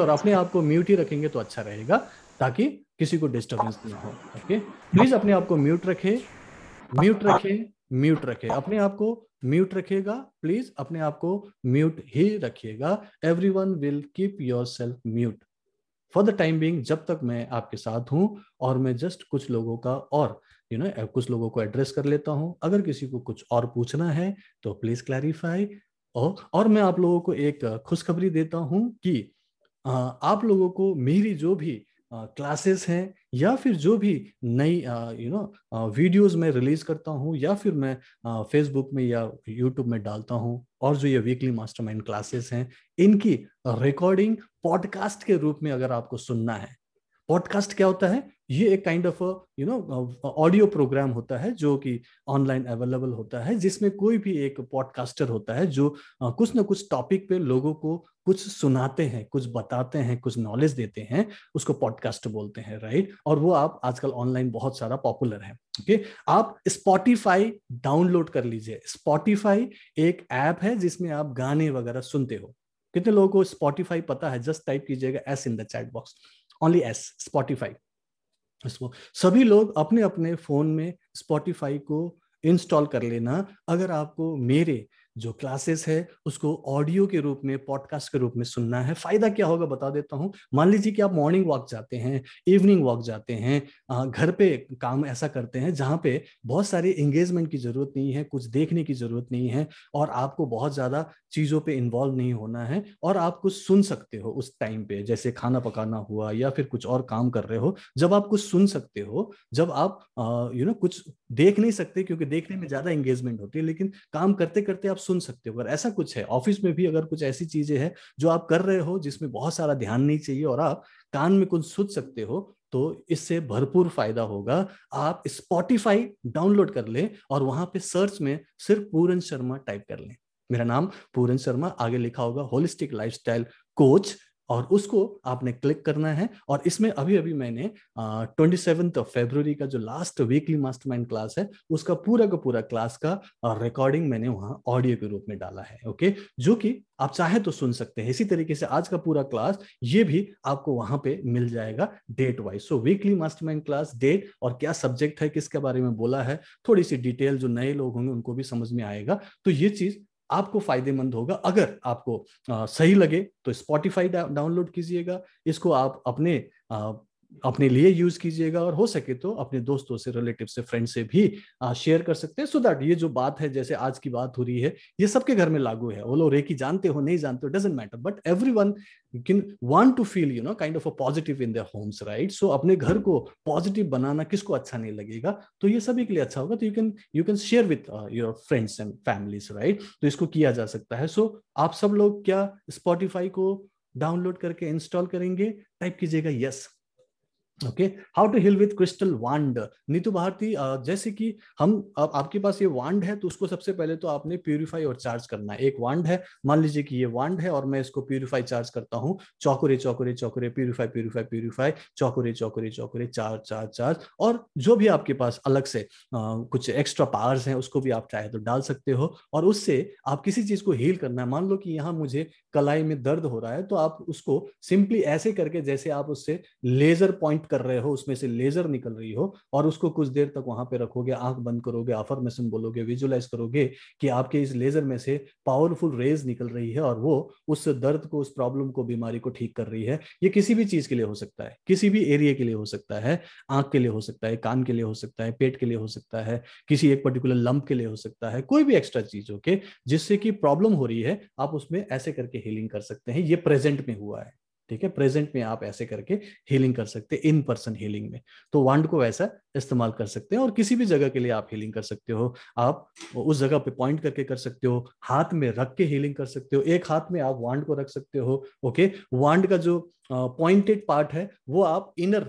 और अपने आप को म्यूट ही रखेंगे तो अच्छा रहेगा ताकि किसी को डिस्टर्बेंस ना हो। ओके, प्लीज अपने आप को म्यूट रखें। अपने आप को म्यूट रखेगा, प्लीज अपने आप को म्यूट ही रखिएगा। Everyone will keep yourself mute for the time being, जब तक मैं आपके साथ हूं। और मैं जस्ट कुछ लोगों का और कुछ लोगों को एड्रेस कर लेता हूं। अगर किसी को कुछ और पूछना है तो प्लीज क्लैरिफाई। और मैं आप लोगों को एक खुशखबरी देता हूं कि आप लोगों को मेरी जो भी क्लासेस हैं या फिर जो भी नई वीडियोस मैं रिलीज करता हूँ या फिर मैं फेसबुक में या यूट्यूब में डालता हूँ, और जो ये वीकली मास्टरमाइंड क्लासेस हैं, इनकी रिकॉर्डिंग पॉडकास्ट के रूप में अगर आपको सुनना है। पॉडकास्ट क्या होता है? ये एक काइंड ऑफ ऑडियो प्रोग्राम होता है जो कि ऑनलाइन अवेलेबल होता है, जिसमें कोई भी एक पॉडकास्टर होता है जो कुछ ना कुछ टॉपिक पे लोगों को कुछ सुनाते हैं, कुछ बताते हैं, कुछ नॉलेज देते हैं। उसको पॉडकास्ट बोलते हैं, राइट? और वो आप आजकल ऑनलाइन बहुत सारा पॉपुलर है। ओके, आप स्पॉटिफाई डाउनलोड कर लीजिए। स्पॉटिफाई एक ऐप है जिसमें आप गाने वगैरह सुनते हो। कितने लोगों को स्पॉटिफाई पता है? जस्ट टाइप कीजिएगा S in the chat box, only S, Spotify. इसको सभी लोग अपने अपने फोन में स्पॉटिफाई को इंस्टॉल कर लेना। अगर आपको मेरे जो क्लासेस है उसको ऑडियो के रूप में, पॉडकास्ट के रूप में सुनना है, फायदा क्या होगा बता देता हूँ। मान लीजिए कि आप मॉर्निंग वॉक जाते हैं, इवनिंग वॉक जाते हैं, घर पे काम ऐसा करते हैं जहाँ पे बहुत सारी एंगेजमेंट की जरूरत नहीं है, कुछ देखने की जरूरत नहीं है और आपको बहुत ज्यादा चीजों पे इन्वॉल्व नहीं होना है, और आप कुछ सुन सकते हो उस टाइम पे, जैसे खाना पकाना हुआ या फिर कुछ और काम कर रहे हो। जब आप कुछ सुन सकते हो, जब आप कुछ देख नहीं सकते क्योंकि देखने में ज्यादा एंगेजमेंट होती है, लेकिन काम करते करते आप सुन सकते हो। अगर ऐसा कुछ है ऑफिस में भी, अगर कुछ ऐसी चीजें हैं जो आप कर रहे हो जिसमें बहुत सारा ध्यान नहीं चाहिए और आप कान में कुछ सुन सकते हो, तो इससे भरपूर फायदा होगा। आप स्पॉटिफाई डाउनलोड कर लें और वहां पे सर्च में सिर्फ पूरन शर्मा टाइप कर लें, मेरा नाम पूरन शर्मा, आगे लिखा होगा होलिस्टिक लाइफस्टाइल कोच, और उसको आपने क्लिक करना है। और इसमें अभी अभी मैंने 27 फरवरी का जो लास्ट वीकली मास्टरमाइंड क्लास है उसका पूरा का पूरा क्लास का रिकॉर्डिंग मैंने वहाँ ऑडियो के रूप में डाला है, ओके, जो कि आप चाहे तो सुन सकते हैं। इसी तरीके से आज का पूरा क्लास ये भी आपको वहाँ पे मिल जाएगा date wise. So weekly mastermind class date और क्या सब्जेक्ट है, किसके बारे में बोला है, थोड़ी सी डिटेल जो नए लोग होंगे उनको भी समझ में आएगा। तो ये चीज़ आपको फायदेमंद होगा। अगर आपको सही लगे तो स्पॉटिफाई डाउनलोड कीजिएगा, इसको आप अपने लिए यूज कीजिएगा और हो सके तो अपने दोस्तों से, रिलेटिव से, फ्रेंड से भी शेयर कर सकते हैं, सो दैट ये जो बात है, जैसे आज की बात हो रही है, ये सबके घर में लागू है। वो लोग रेकी जानते हो नहीं जानते हो, doesn't matter, but everyone can want to feel kind of a positive in their homes, right. So अपने घर को पॉजिटिव बनाना किसको अच्छा नहीं लगेगा, तो ये सभी के लिए अच्छा होगा। तो you can share with your friends and families, right. तो इसको किया जा सकता है। सो आप सब लोग क्या स्पॉटिफाई को डाउनलोड करके इंस्टॉल करेंगे? टाइप कीजिएगा yes. Okay, how to heal with crystal wand, Neetu Bharti. जैसे कि हम आपके पास ये वांड है तो उसको सबसे पहले तो आपने प्यूरिफाई और चार्ज करना है। एक वांड है, मान लीजिए कि ये वांड है और मैं इसको प्यूरिफाई चार्ज करता हूँ, चौकोरे चौकोरे चौकोरे, प्यूरिफाई प्यूरिफाई प्यूरिफाई, चौकोरे चौकोरे चौकोरे, चार्ज चार्ज चार्ज। और जो भी आपके पास अलग से कुछ एक्स्ट्रा पावर्स हैं उसको भी आप चाहे तो डाल सकते हो, और उससे आप किसी चीज को हील करना है। मान लो कि यहाँ मुझे कलाई में दर्द हो रहा है, तो आप उसको सिंपली ऐसे करके, जैसे आप उससे लेजर पॉइंट कर रहे हो, उसमें से लेजर निकल रही हो, और उसको कुछ देर तक वहां पे रखोगे, आंख बंद करोगे, अफर्मेशन बोलोगे, विजुअलाइज करोगे कि आपके इस लेजर में से पावरफुल रेज निकल रही है और वो उस दर्द को, उस प्रॉब्लम को, बीमारी को ठीक कर रही है। ये किसी भी चीज के लिए हो सकता है, किसी भी एरिया के लिए हो सकता है, आंख के लिए हो सकता है, कान के लिए हो सकता है, पेट के लिए हो सकता है, किसी एक पर्टिकुलर लंप के लिए हो सकता है, कोई भी एक्स्ट्रा चीज होके जिससे कि प्रॉब्लम हो रही है, आप उसमें ऐसे करके हीलिंग कर सकते हैं। ये प्रेजेंट में हुआ है, ठीक है, प्रेजेंट में आप ऐसे करके हीलिंग कर सकते हैं, इन पर्सन हीलिंग में। तो वांड को वैसा इस्तेमाल कर सकते हैं, और किसी भी जगह के लिए आप हीलिंग कर सकते हो। आप उस जगह पे पॉइंट करके कर सकते हो, हाथ में रख के हीलिंग कर सकते हो, एक हाथ में आप वांड को रख सकते हो, ओके। वांड का जो पॉइंटेड पार्ट है वो आप इनर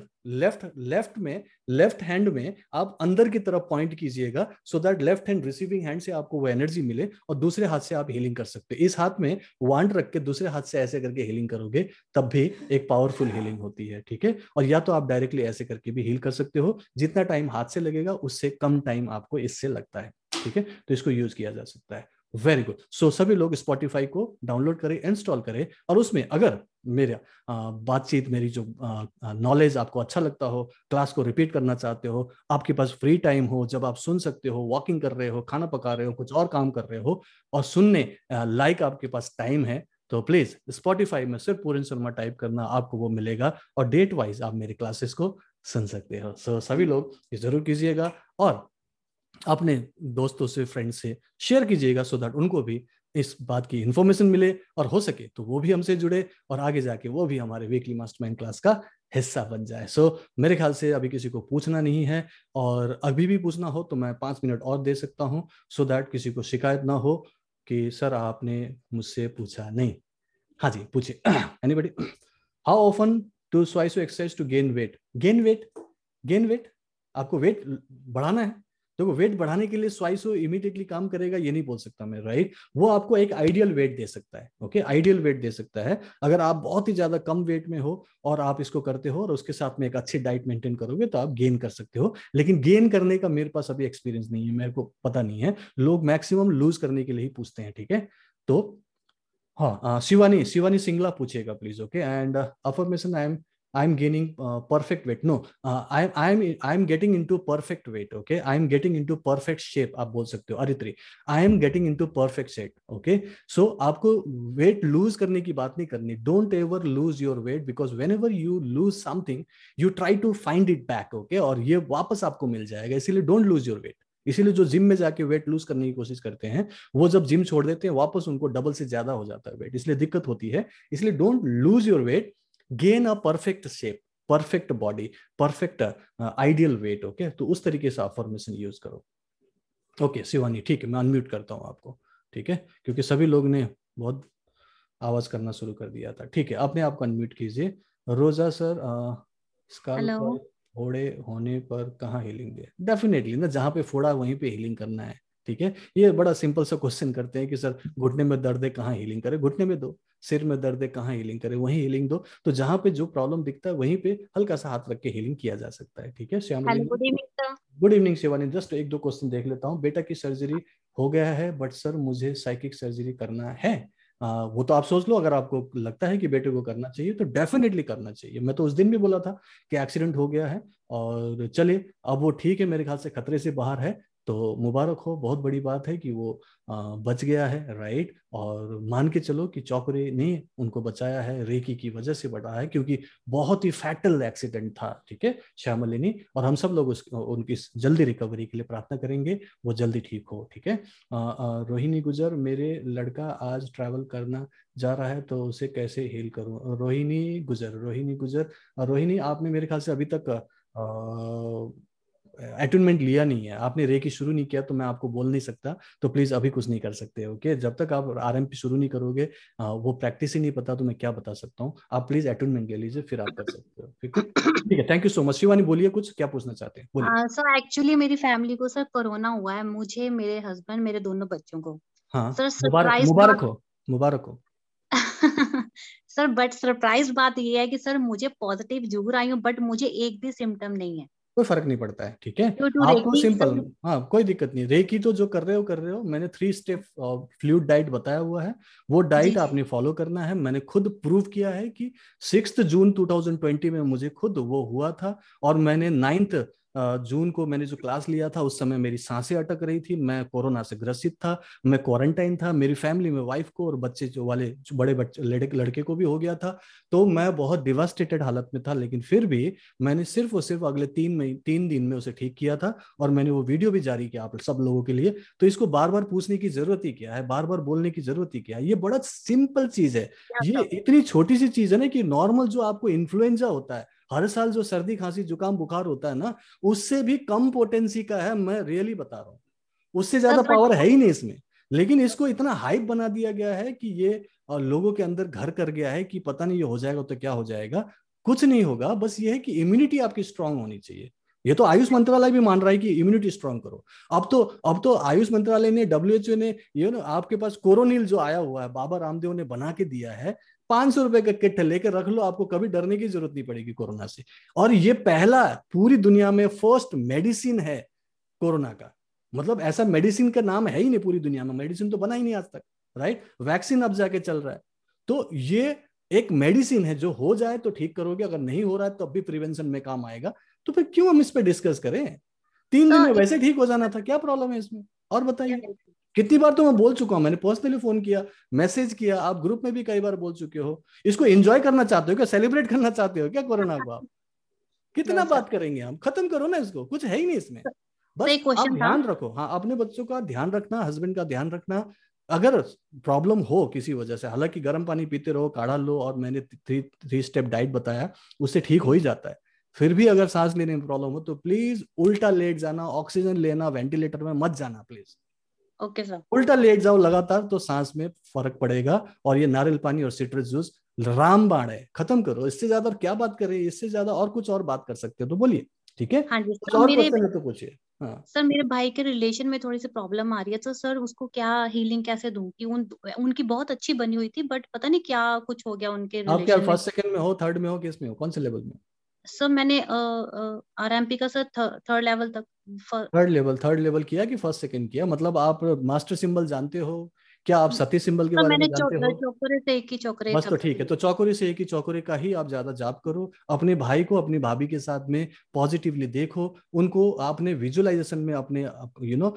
लेफ्ट हैंड में आप अंदर की तरफ पॉइंट कीजिएगा, so that left hand receiving hand से आपको वो एनर्जी मिले और दूसरे हाथ से आप हीलिंग कर सकते हो। इस हाथ में वांड रख के दूसरे हाथ से ऐसे करके हीलिंग करोगे, तब भी एक पावरफुल हीलिंग होती है, ठीक है। और या तो आप डायरेक्टली ऐसे करके भी हील कर सकते हो, जितना टाइम हाथ से लगेगा उससे कम टाइम आपको इससे लगता है, ठीक है। तो इसको यूज किया जा सकता है। Very good. सो सभी लोग स्पॉटिफाई को डाउनलोड करें, इंस्टॉल करें, और उसमें अगर मेरा बातचीत, मेरी जो नॉलेज आपको अच्छा लगता हो, क्लास को रिपीट करना चाहते हो, आपके पास फ्री टाइम हो जब आप सुन सकते हो, वॉकिंग कर रहे हो, खाना पका रहे हो, कुछ और काम कर रहे हो और सुनने लायक आपके पास टाइम है, तो प्लीज स्पॉटिफाई में सिर्फ पूरन शर्मा टाइप करना, आपको वो मिलेगा और डेट वाइज आप मेरे क्लासेस को सुन सकते हो। सो सभी लोग ये जरूर कीजिएगा और अपने दोस्तों से, फ्रेंड से शेयर कीजिएगा, सो दैट उनको भी इस बात की इन्फॉर्मेशन मिले और हो सके तो वो भी हमसे जुड़े और आगे जाके वो भी हमारे वीकली मास्टरमाइंड क्लास का हिस्सा बन जाए। सो मेरे ख्याल से अभी किसी को पूछना नहीं है, और अभी भी पूछना हो तो मैं 5 मिनट और दे सकता हूँ, सो दैट किसी को शिकायत ना हो कि सर आपने मुझसे पूछा नहीं। हाँ जी, पूछिए। एनीबडी, हाउ ऑफन टू स्वाइसो exercise to gain weight? Gain weight आपको वेट बढ़ाना है, देखो तो वेट बढ़ाने के लिए स्वाइसो इमीडिएटली काम करेगा ये नहीं बोल सकता मैं, राइट। वो आपको एक आइडियल वेट दे सकता है, ओके, आइडियल वेट दे सकता है। अगर आप बहुत ही ज्यादा कम वेट में हो और आप इसको करते हो और उसके साथ में एक अच्छी डाइट मेंटेन करोगे तो आप गेन कर सकते हो, लेकिन गेन करने का मेरे पास अभी एक्सपीरियंस नहीं है, मेरे को पता नहीं है। लोग मैक्सिमम लूज करने के लिए ही पूछते हैं, ठीक है। तो हाँ, शिवानी सिंगला पूछेगा please, okay. And affirmation, I'm gaining perfect weight. No, I'm getting into perfect weight. Okay, I'm getting into perfect shape. आप बोल सकते हो Aritri, I am getting into perfect shape. Okay, so आपको weight lose करने की बात नहीं करनी. Don't ever lose your weight because whenever you lose something, you try to find it back. Okay, और ये वापस आपको मिल जाएगा, इसीलिए don't lose your weight. इसीलिए जो जिम में जाके वेट लूज करने की कोशिश करते हैं वो जब जिम छोड़ देते हैं वापस उनको डबल से ज्यादा हो जाता है वेट, इसलिए दिक्कत होती है। इसलिए don't lose your weight, gain a perfect shape, perfect body, perfect ideal weight, okay. तो उस तरीके से अफर्मेशन यूज करो, ओके शिवानी, ठीक है, मैं अनम्यूट करता हूं आपको, ठीक है, क्योंकि सभी लोग ने बहुत आवाज करना शुरू कर दिया था। ठीक है, अपने आप को अनम्यूट कीजिए। रोजा सर, स्कार्फ फोड़े होने पर कहाँ हीलिंग दे? डेफिनेटली ना, जहाँ पे फोड़ा वहीं पे हीलिंग करना है। ठीक है, ये बड़ा सिंपल सा क्वेश्चन करते हैं कि सर घुटने में दर्द है, कहाँ हीलिंग करे? घुटने में दो। सिर में दर्द है, कहाँ हीलिंग करे? वहीं हीलिंग दो। तो जहाँ पे जो प्रॉब्लम दिखता है वहीं पे हल्का सा हाथ रख के हीलिंग किया जा सकता है। ठीक है, गुड इवनिंग शिवानी। जस्ट एक दो क्वेश्चन देख लेता हूँ। बेटा की सर्जरी हो गया है, बट सर मुझे साइकिक सर्जरी करना है। वो तो आप सोच लो, अगर आपको लगता है कि बेटे को करना चाहिए तो डेफिनेटली करना चाहिए। मैं तो उस दिन भी बोला था कि एक्सीडेंट हो गया है और चले, अब वो ठीक है, मेरे ख्याल से खतरे से बाहर है, तो मुबारक हो। बहुत बड़ी बात है कि वो बच गया है, राइट। और मान के चलो कि चौकरे ने उनको बचाया है, रेकी की वजह से बचा है, क्योंकि बहुत ही फैटल एक्सीडेंट था। ठीक है श्यामलिनी, और हम सब लोग उनकी जल्दी रिकवरी के लिए प्रार्थना करेंगे, वो जल्दी ठीक हो। ठीक है रोहिणी गुजर, मेरे लड़का आज ट्रैवल करना जा रहा है तो उसे कैसे हेल करूँ? रोहिणी, आपने मेरे ख्याल से अभी तक अटेनमेंट लिया नहीं है, आपने रेकी शुरू नहीं किया, तो मैं आपको बोल नहीं सकता। तो प्लीज अभी कुछ नहीं कर सकते, ओके? जब तक आप आरएमपी शुरू नहीं करोगे, वो प्रैक्टिस ही नहीं पता तो मैं क्या बता सकता हूँ। आप प्लीज अटेनमेंट ले लीजिए, फिर आप कर सकते हो। ठीक है, thank you so much. Shivani बोलिए, कुछ क्या पूछना चाहते हैं? सर एक्चुअली मेरी फैमिली को सर कोरोना हुआ है, मुझे, मेरे हस्बैंड, मेरे दोनों बच्चों को। हाँ मुबारक हो, मुबारक हो सर। बट सरप्राइज बात ये है कि सर मुझे पॉजिटिव जरूर आई हूँ, बट मुझे एक भी सिम्टम नहीं है, कोई फर्क नहीं पड़ता है। ठीक है, आपको सिंपल, हाँ कोई दिक्कत नहीं। रेकी तो जो कर रहे हो कर रहे हो, मैंने 3 स्टेप फ्लूइड डाइट बताया हुआ है, वो डाइट आपने फॉलो करना है। मैंने खुद प्रूव किया है कि 6 जून 2020 में मुझे खुद वो हुआ था, और मैंने 9 जून को मैंने जो क्लास लिया था उस समय मेरी सांसें अटक रही थी, मैं कोरोना से ग्रसित था, मैं क्वारंटाइन था, मेरी फैमिली में वाइफ को और बच्चे जो वाले बड़े बच्चे लड़के को भी हो गया था, तो मैं बहुत डिवास्टेटेड हालत में था। लेकिन फिर भी मैंने सिर्फ और सिर्फ अगले 3 दिन में उसे ठीक किया था, और मैंने वो वीडियो भी जारी किया आप सब लोगों के लिए। तो इसको बार बार पूछने की जरूरत ही क्या है, बार बार बोलने की जरूरत ही क्या है? ये बड़ा सिंपल चीज है, ये इतनी छोटी सी चीज है ना, कि नॉर्मल जो आपको इन्फ्लुएंजा होता है हर साल, जो सर्दी खांसी जुकाम बुखार होता है ना, उससे भी कम पोटेंसी का है, मैं रियली बता रहा हूँ, उससे ज्यादा पावर है ही नहीं इसमें। लेकिन इसको इतना हाइप बना दिया गया है कि ये और लोगों के अंदर घर कर गया है कि पता नहीं ये हो जाएगा तो क्या हो जाएगा। कुछ नहीं होगा, बस ये है कि इम्यूनिटी आपकी स्ट्रांग होनी चाहिए। ये तो आयुष मंत्रालय भी मान रहा है कि इम्यूनिटी स्ट्रांग करो। अब तो आयुष मंत्रालय ने, WHO ने, यू नो, आपके पास कोरोनिल जो आया हुआ है, बाबा रामदेव ने बना के दिया है, 500 रुपए का किट लेकर रख लो, आपको कभी डरने की जरूरत नहीं पड़ेगी कोरोना से। और ये पहला पूरी दुनिया में फर्स्ट मेडिसिन है कोरोना का, मतलब ऐसा मेडिसिन का नाम है ही नहीं पूरी दुनिया में, मेडिसिन तो बना ही नहीं आज तक, राइट। वैक्सीन अब जाके चल रहा है, तो ये एक मेडिसिन है जो हो जाए तो ठीक करोगे, अगर नहीं हो रहा है तो अब भी प्रिवेंशन में काम आएगा। तो फिर क्यों हम इस पर डिस्कस करें? 3 दिन में वैसे ठीक हो जाना था, क्या प्रॉब्लम है इसमें? और बताइए, कितनी बार तो मैं बोल चुका हूं, मैंने पर्सनली फोन किया, मैसेज किया, आप ग्रुप में भी कई बार बोल चुके हो। इसको एंजॉय करना चाहते हो क्या? सेलिब्रेट करना चाहते हो क्या कोरोना को? आप कितना बात करेंगे, हम खत्म करो ना इसको, कुछ है ही नहीं इसमें। बस आप ध्यान रखो, हाँ, अपने बच्चों का ध्यान रखना, हस्बैंड का ध्यान रखना। अगर प्रॉब्लम हो किसी वजह से, हालांकि गर्म पानी पीते रहो, काढ़ा लो, और मैंने 3 स्टेप डाइट बताया, उससे ठीक हो ही जाता है। फिर भी अगर सांस लेने में प्रॉब्लम हो तो प्लीज उल्टा लेट जाना, ऑक्सीजन लेना, वेंटिलेटर में मत जाना प्लीज, ओके सर। उल्टा लेट जाओ लगातार तो सांस में फर्क पड़ेगा। और ये नारियल पानी और सिट्रस जूस रामबाण है, खत्म करो। इससे ज्यादा क्या बात करें, इससे ज्यादा और कुछ और बात कर सकते हो तो बोलिए। ठीक है, हाँ जी सर, और तो पूछिए। हाँ सर, मेरे भाई के रिलेशन में थोड़ी सी प्रॉब्लम आ रही है, तो सर उसको क्या हीलिंग कैसे दूं? कि उनकी बहुत अच्छी बनी हुई थी, बट पता नहीं क्या कुछ हो गया उनके रिलेशन। आप 1st, 2nd में हो, 3rd में हो, किसमें हो, कौन से लेवल में? सर मैंने आरएमपी का सर 3rd लेवल तक, 3rd लेवल किया कि 1st, 2nd किया? मतलब आप मास्टर सिंबल जानते हो क्या? आप सती सिंबल के बारे में जानते हो? चौकरे से एक ही चौकरे, बस। तो ठीक है, तो चौकरे से एक ही चौकरे का ही आप ज्यादा जाप करो। अपने भाई को अपनी भाभी के साथ में पॉजिटिवली देखो, उनको आपने विजुअलाइजेशन में, अपने यू नो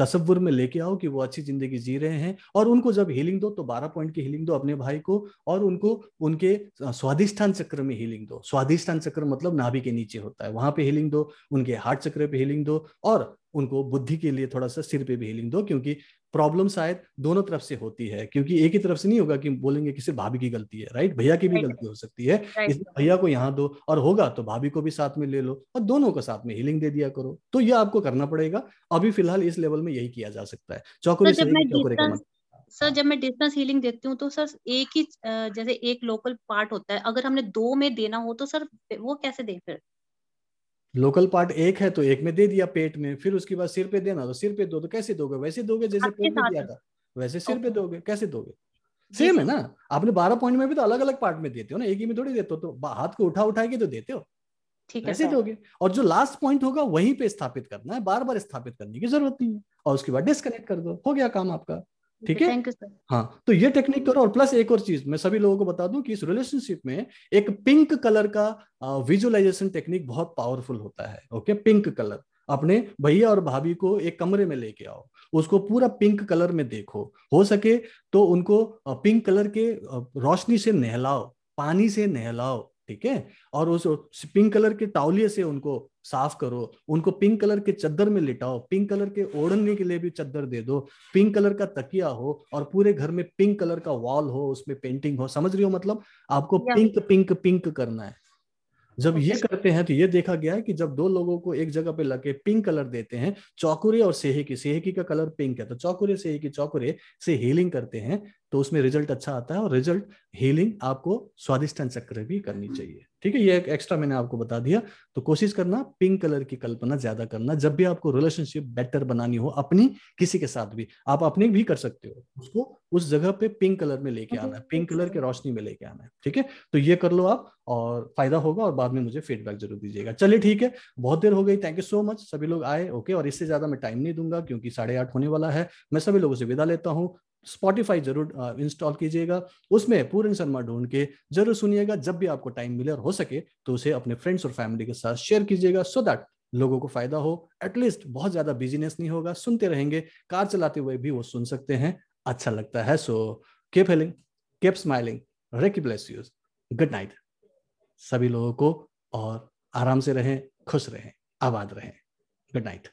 तसव्वुर में लेके आओ कि वो अच्छी जिंदगी जी रहे हैं। और उनको जब हीलिंग दो तो 12 पॉइंट की हीलिंग दो अपने भाई को, और उनको उनके स्वाधिष्ठान चक्र में हीलिंग दो। स्वाधिष्ठान चक्र मतलब नाभि के नीचे होता है, वहां पे हीलिंग दो। उनके हार्ट चक्र पे हीलिंग दो, और उनको बुद्धि के लिए थोड़ा सा सिर पे भी हीलिंग दो, क्योंकि प्रॉब्लम शायद दोनों तरफ से होती है। क्योंकि एक ही तरफ से नहीं होगा कि बोलेंगे कि सिर्फ भाभी की गलती है, राइट, भैया की भी गलती हो सकती है, इसलिए भैया को यहाँ दो, और होगा तो भाभी को भी साथ में ले लो, और दोनों को साथ में हीलिंग दे दिया करो। तो ये आपको करना पड़ेगा, अभी फिलहाल इस लेवल में यही किया जा सकता है। चौकड़ी से सर जब मैं डिस्टेंस हीलिंग देखती हूँ तो सर एक ही जैसे एक लोकल पार्ट होता है, अगर हमने दो में देना हो तो सर वो कैसे दें? फिर लोकल पार्ट एक है तो एक में दे दिया पेट में, फिर उसके बाद सिर पे देना तो सिर पे दो, तो कैसे दोगे? वैसे दोगे जैसे पेट में दिया था वैसे सिर पे दोगे, कैसे दोगे? सेम है ना, आपने 12 पॉइंट में भी तो अलग अलग पार्ट में देते हो ना, एक ही में थोड़ी देते हो, तो हाथ को उठा उठा के तो देते हो, ठीक है वैसे दोगे। और जो लास्ट पॉइंट होगा वहीं पे स्थापित करना है, बार बार स्थापित करने की जरूरत नहीं है, और उसके बाद डिस्कनेक्ट कर दो, हो गया काम आपका, ठीक है। Thank you sir. हाँ तो ये टेक्निक करो। और प्लस एक और चीज मैं सभी लोगों को बता दूं कि इस रिलेशनशिप में एक पिंक कलर का विजुअलाइजेशन टेक्निक बहुत पावरफुल होता है। ओके, पिंक कलर, अपने भैया और भाभी को एक कमरे में लेके आओ, उसको पूरा पिंक कलर में देखो, हो सके तो उनको पिंक कलर के रोशनी से नहलाओ, पानी से नहलाओ, ठीक है। और उस पिंक कलर के टावलिये से उनको साफ करो, उनको पिंक कलर के चद्दर में लिटाओ, पिंक कलर के ओढ़ने के लिए भी चद्दर दे दो, पिंक कलर का तकिया हो, और पूरे घर में पिंक कलर का वॉल हो, उसमें पेंटिंग हो, समझ रही हो? मतलब आपको पिंक पिंक पिंक करना है। जब ये करते हैं तो ये देखा गया है कि जब दो लोगों को एक जगह पे लगे पिंक कलर देते हैं, चौकुरे और सेहकी का कलर पिंक है, तो चौकुरे चौकुरे से हीलिंग करते हैं तो उसमें रिजल्ट अच्छा आता है। और रिजल्ट हीलिंग आपको स्वादिष्ठान चक्र भी करनी चाहिए, ठीक है। ये एक एक्स्ट्रा मैंने आपको बता दिया। तो कोशिश करना पिंक कलर की कल्पना ज्यादा करना जब भी आपको रिलेशनशिप बेटर बनानी हो, अपनी किसी के साथ भी, आप अपने भी कर सकते हो, उसको उस जगह पे पिंक कलर में लेके आना है, पिंक कलर के रोशनी में लेके आना है, ठीक है। तो ये कर लो आप और फायदा होगा, और बाद में मुझे फीडबैक जरूर दीजिएगा। चलिए ठीक है, बहुत देर हो गई, थैंक यू सो मच सभी लोग आए। ओके, और इससे ज्यादा मैं टाइम नहीं दूंगा क्योंकि 8:30 होने वाला है। मैं सभी लोगों से विदा लेता हूँ। स्पॉटिफाई जरूर इंस्टॉल कीजिएगा, उसमें पूरन शर्मा ढूंढ के जरूर सुनिएगा जब भी आपको टाइम मिले, और हो सके तो उसे अपने फ्रेंड्स और फैमिली के साथ शेयर कीजिएगा सो दैट लोगों को फायदा हो। एटलीस्ट बहुत ज्यादा बिजीनेस नहीं होगा, सुनते रहेंगे, कार चलाते हुए भी वो सुन सकते हैं, अच्छा लगता है। So keep healing, keep smiling, reiki bless you, good night सभी लोगों को, और आराम से रहें, खुश रहें, आबाद रहें। Good night.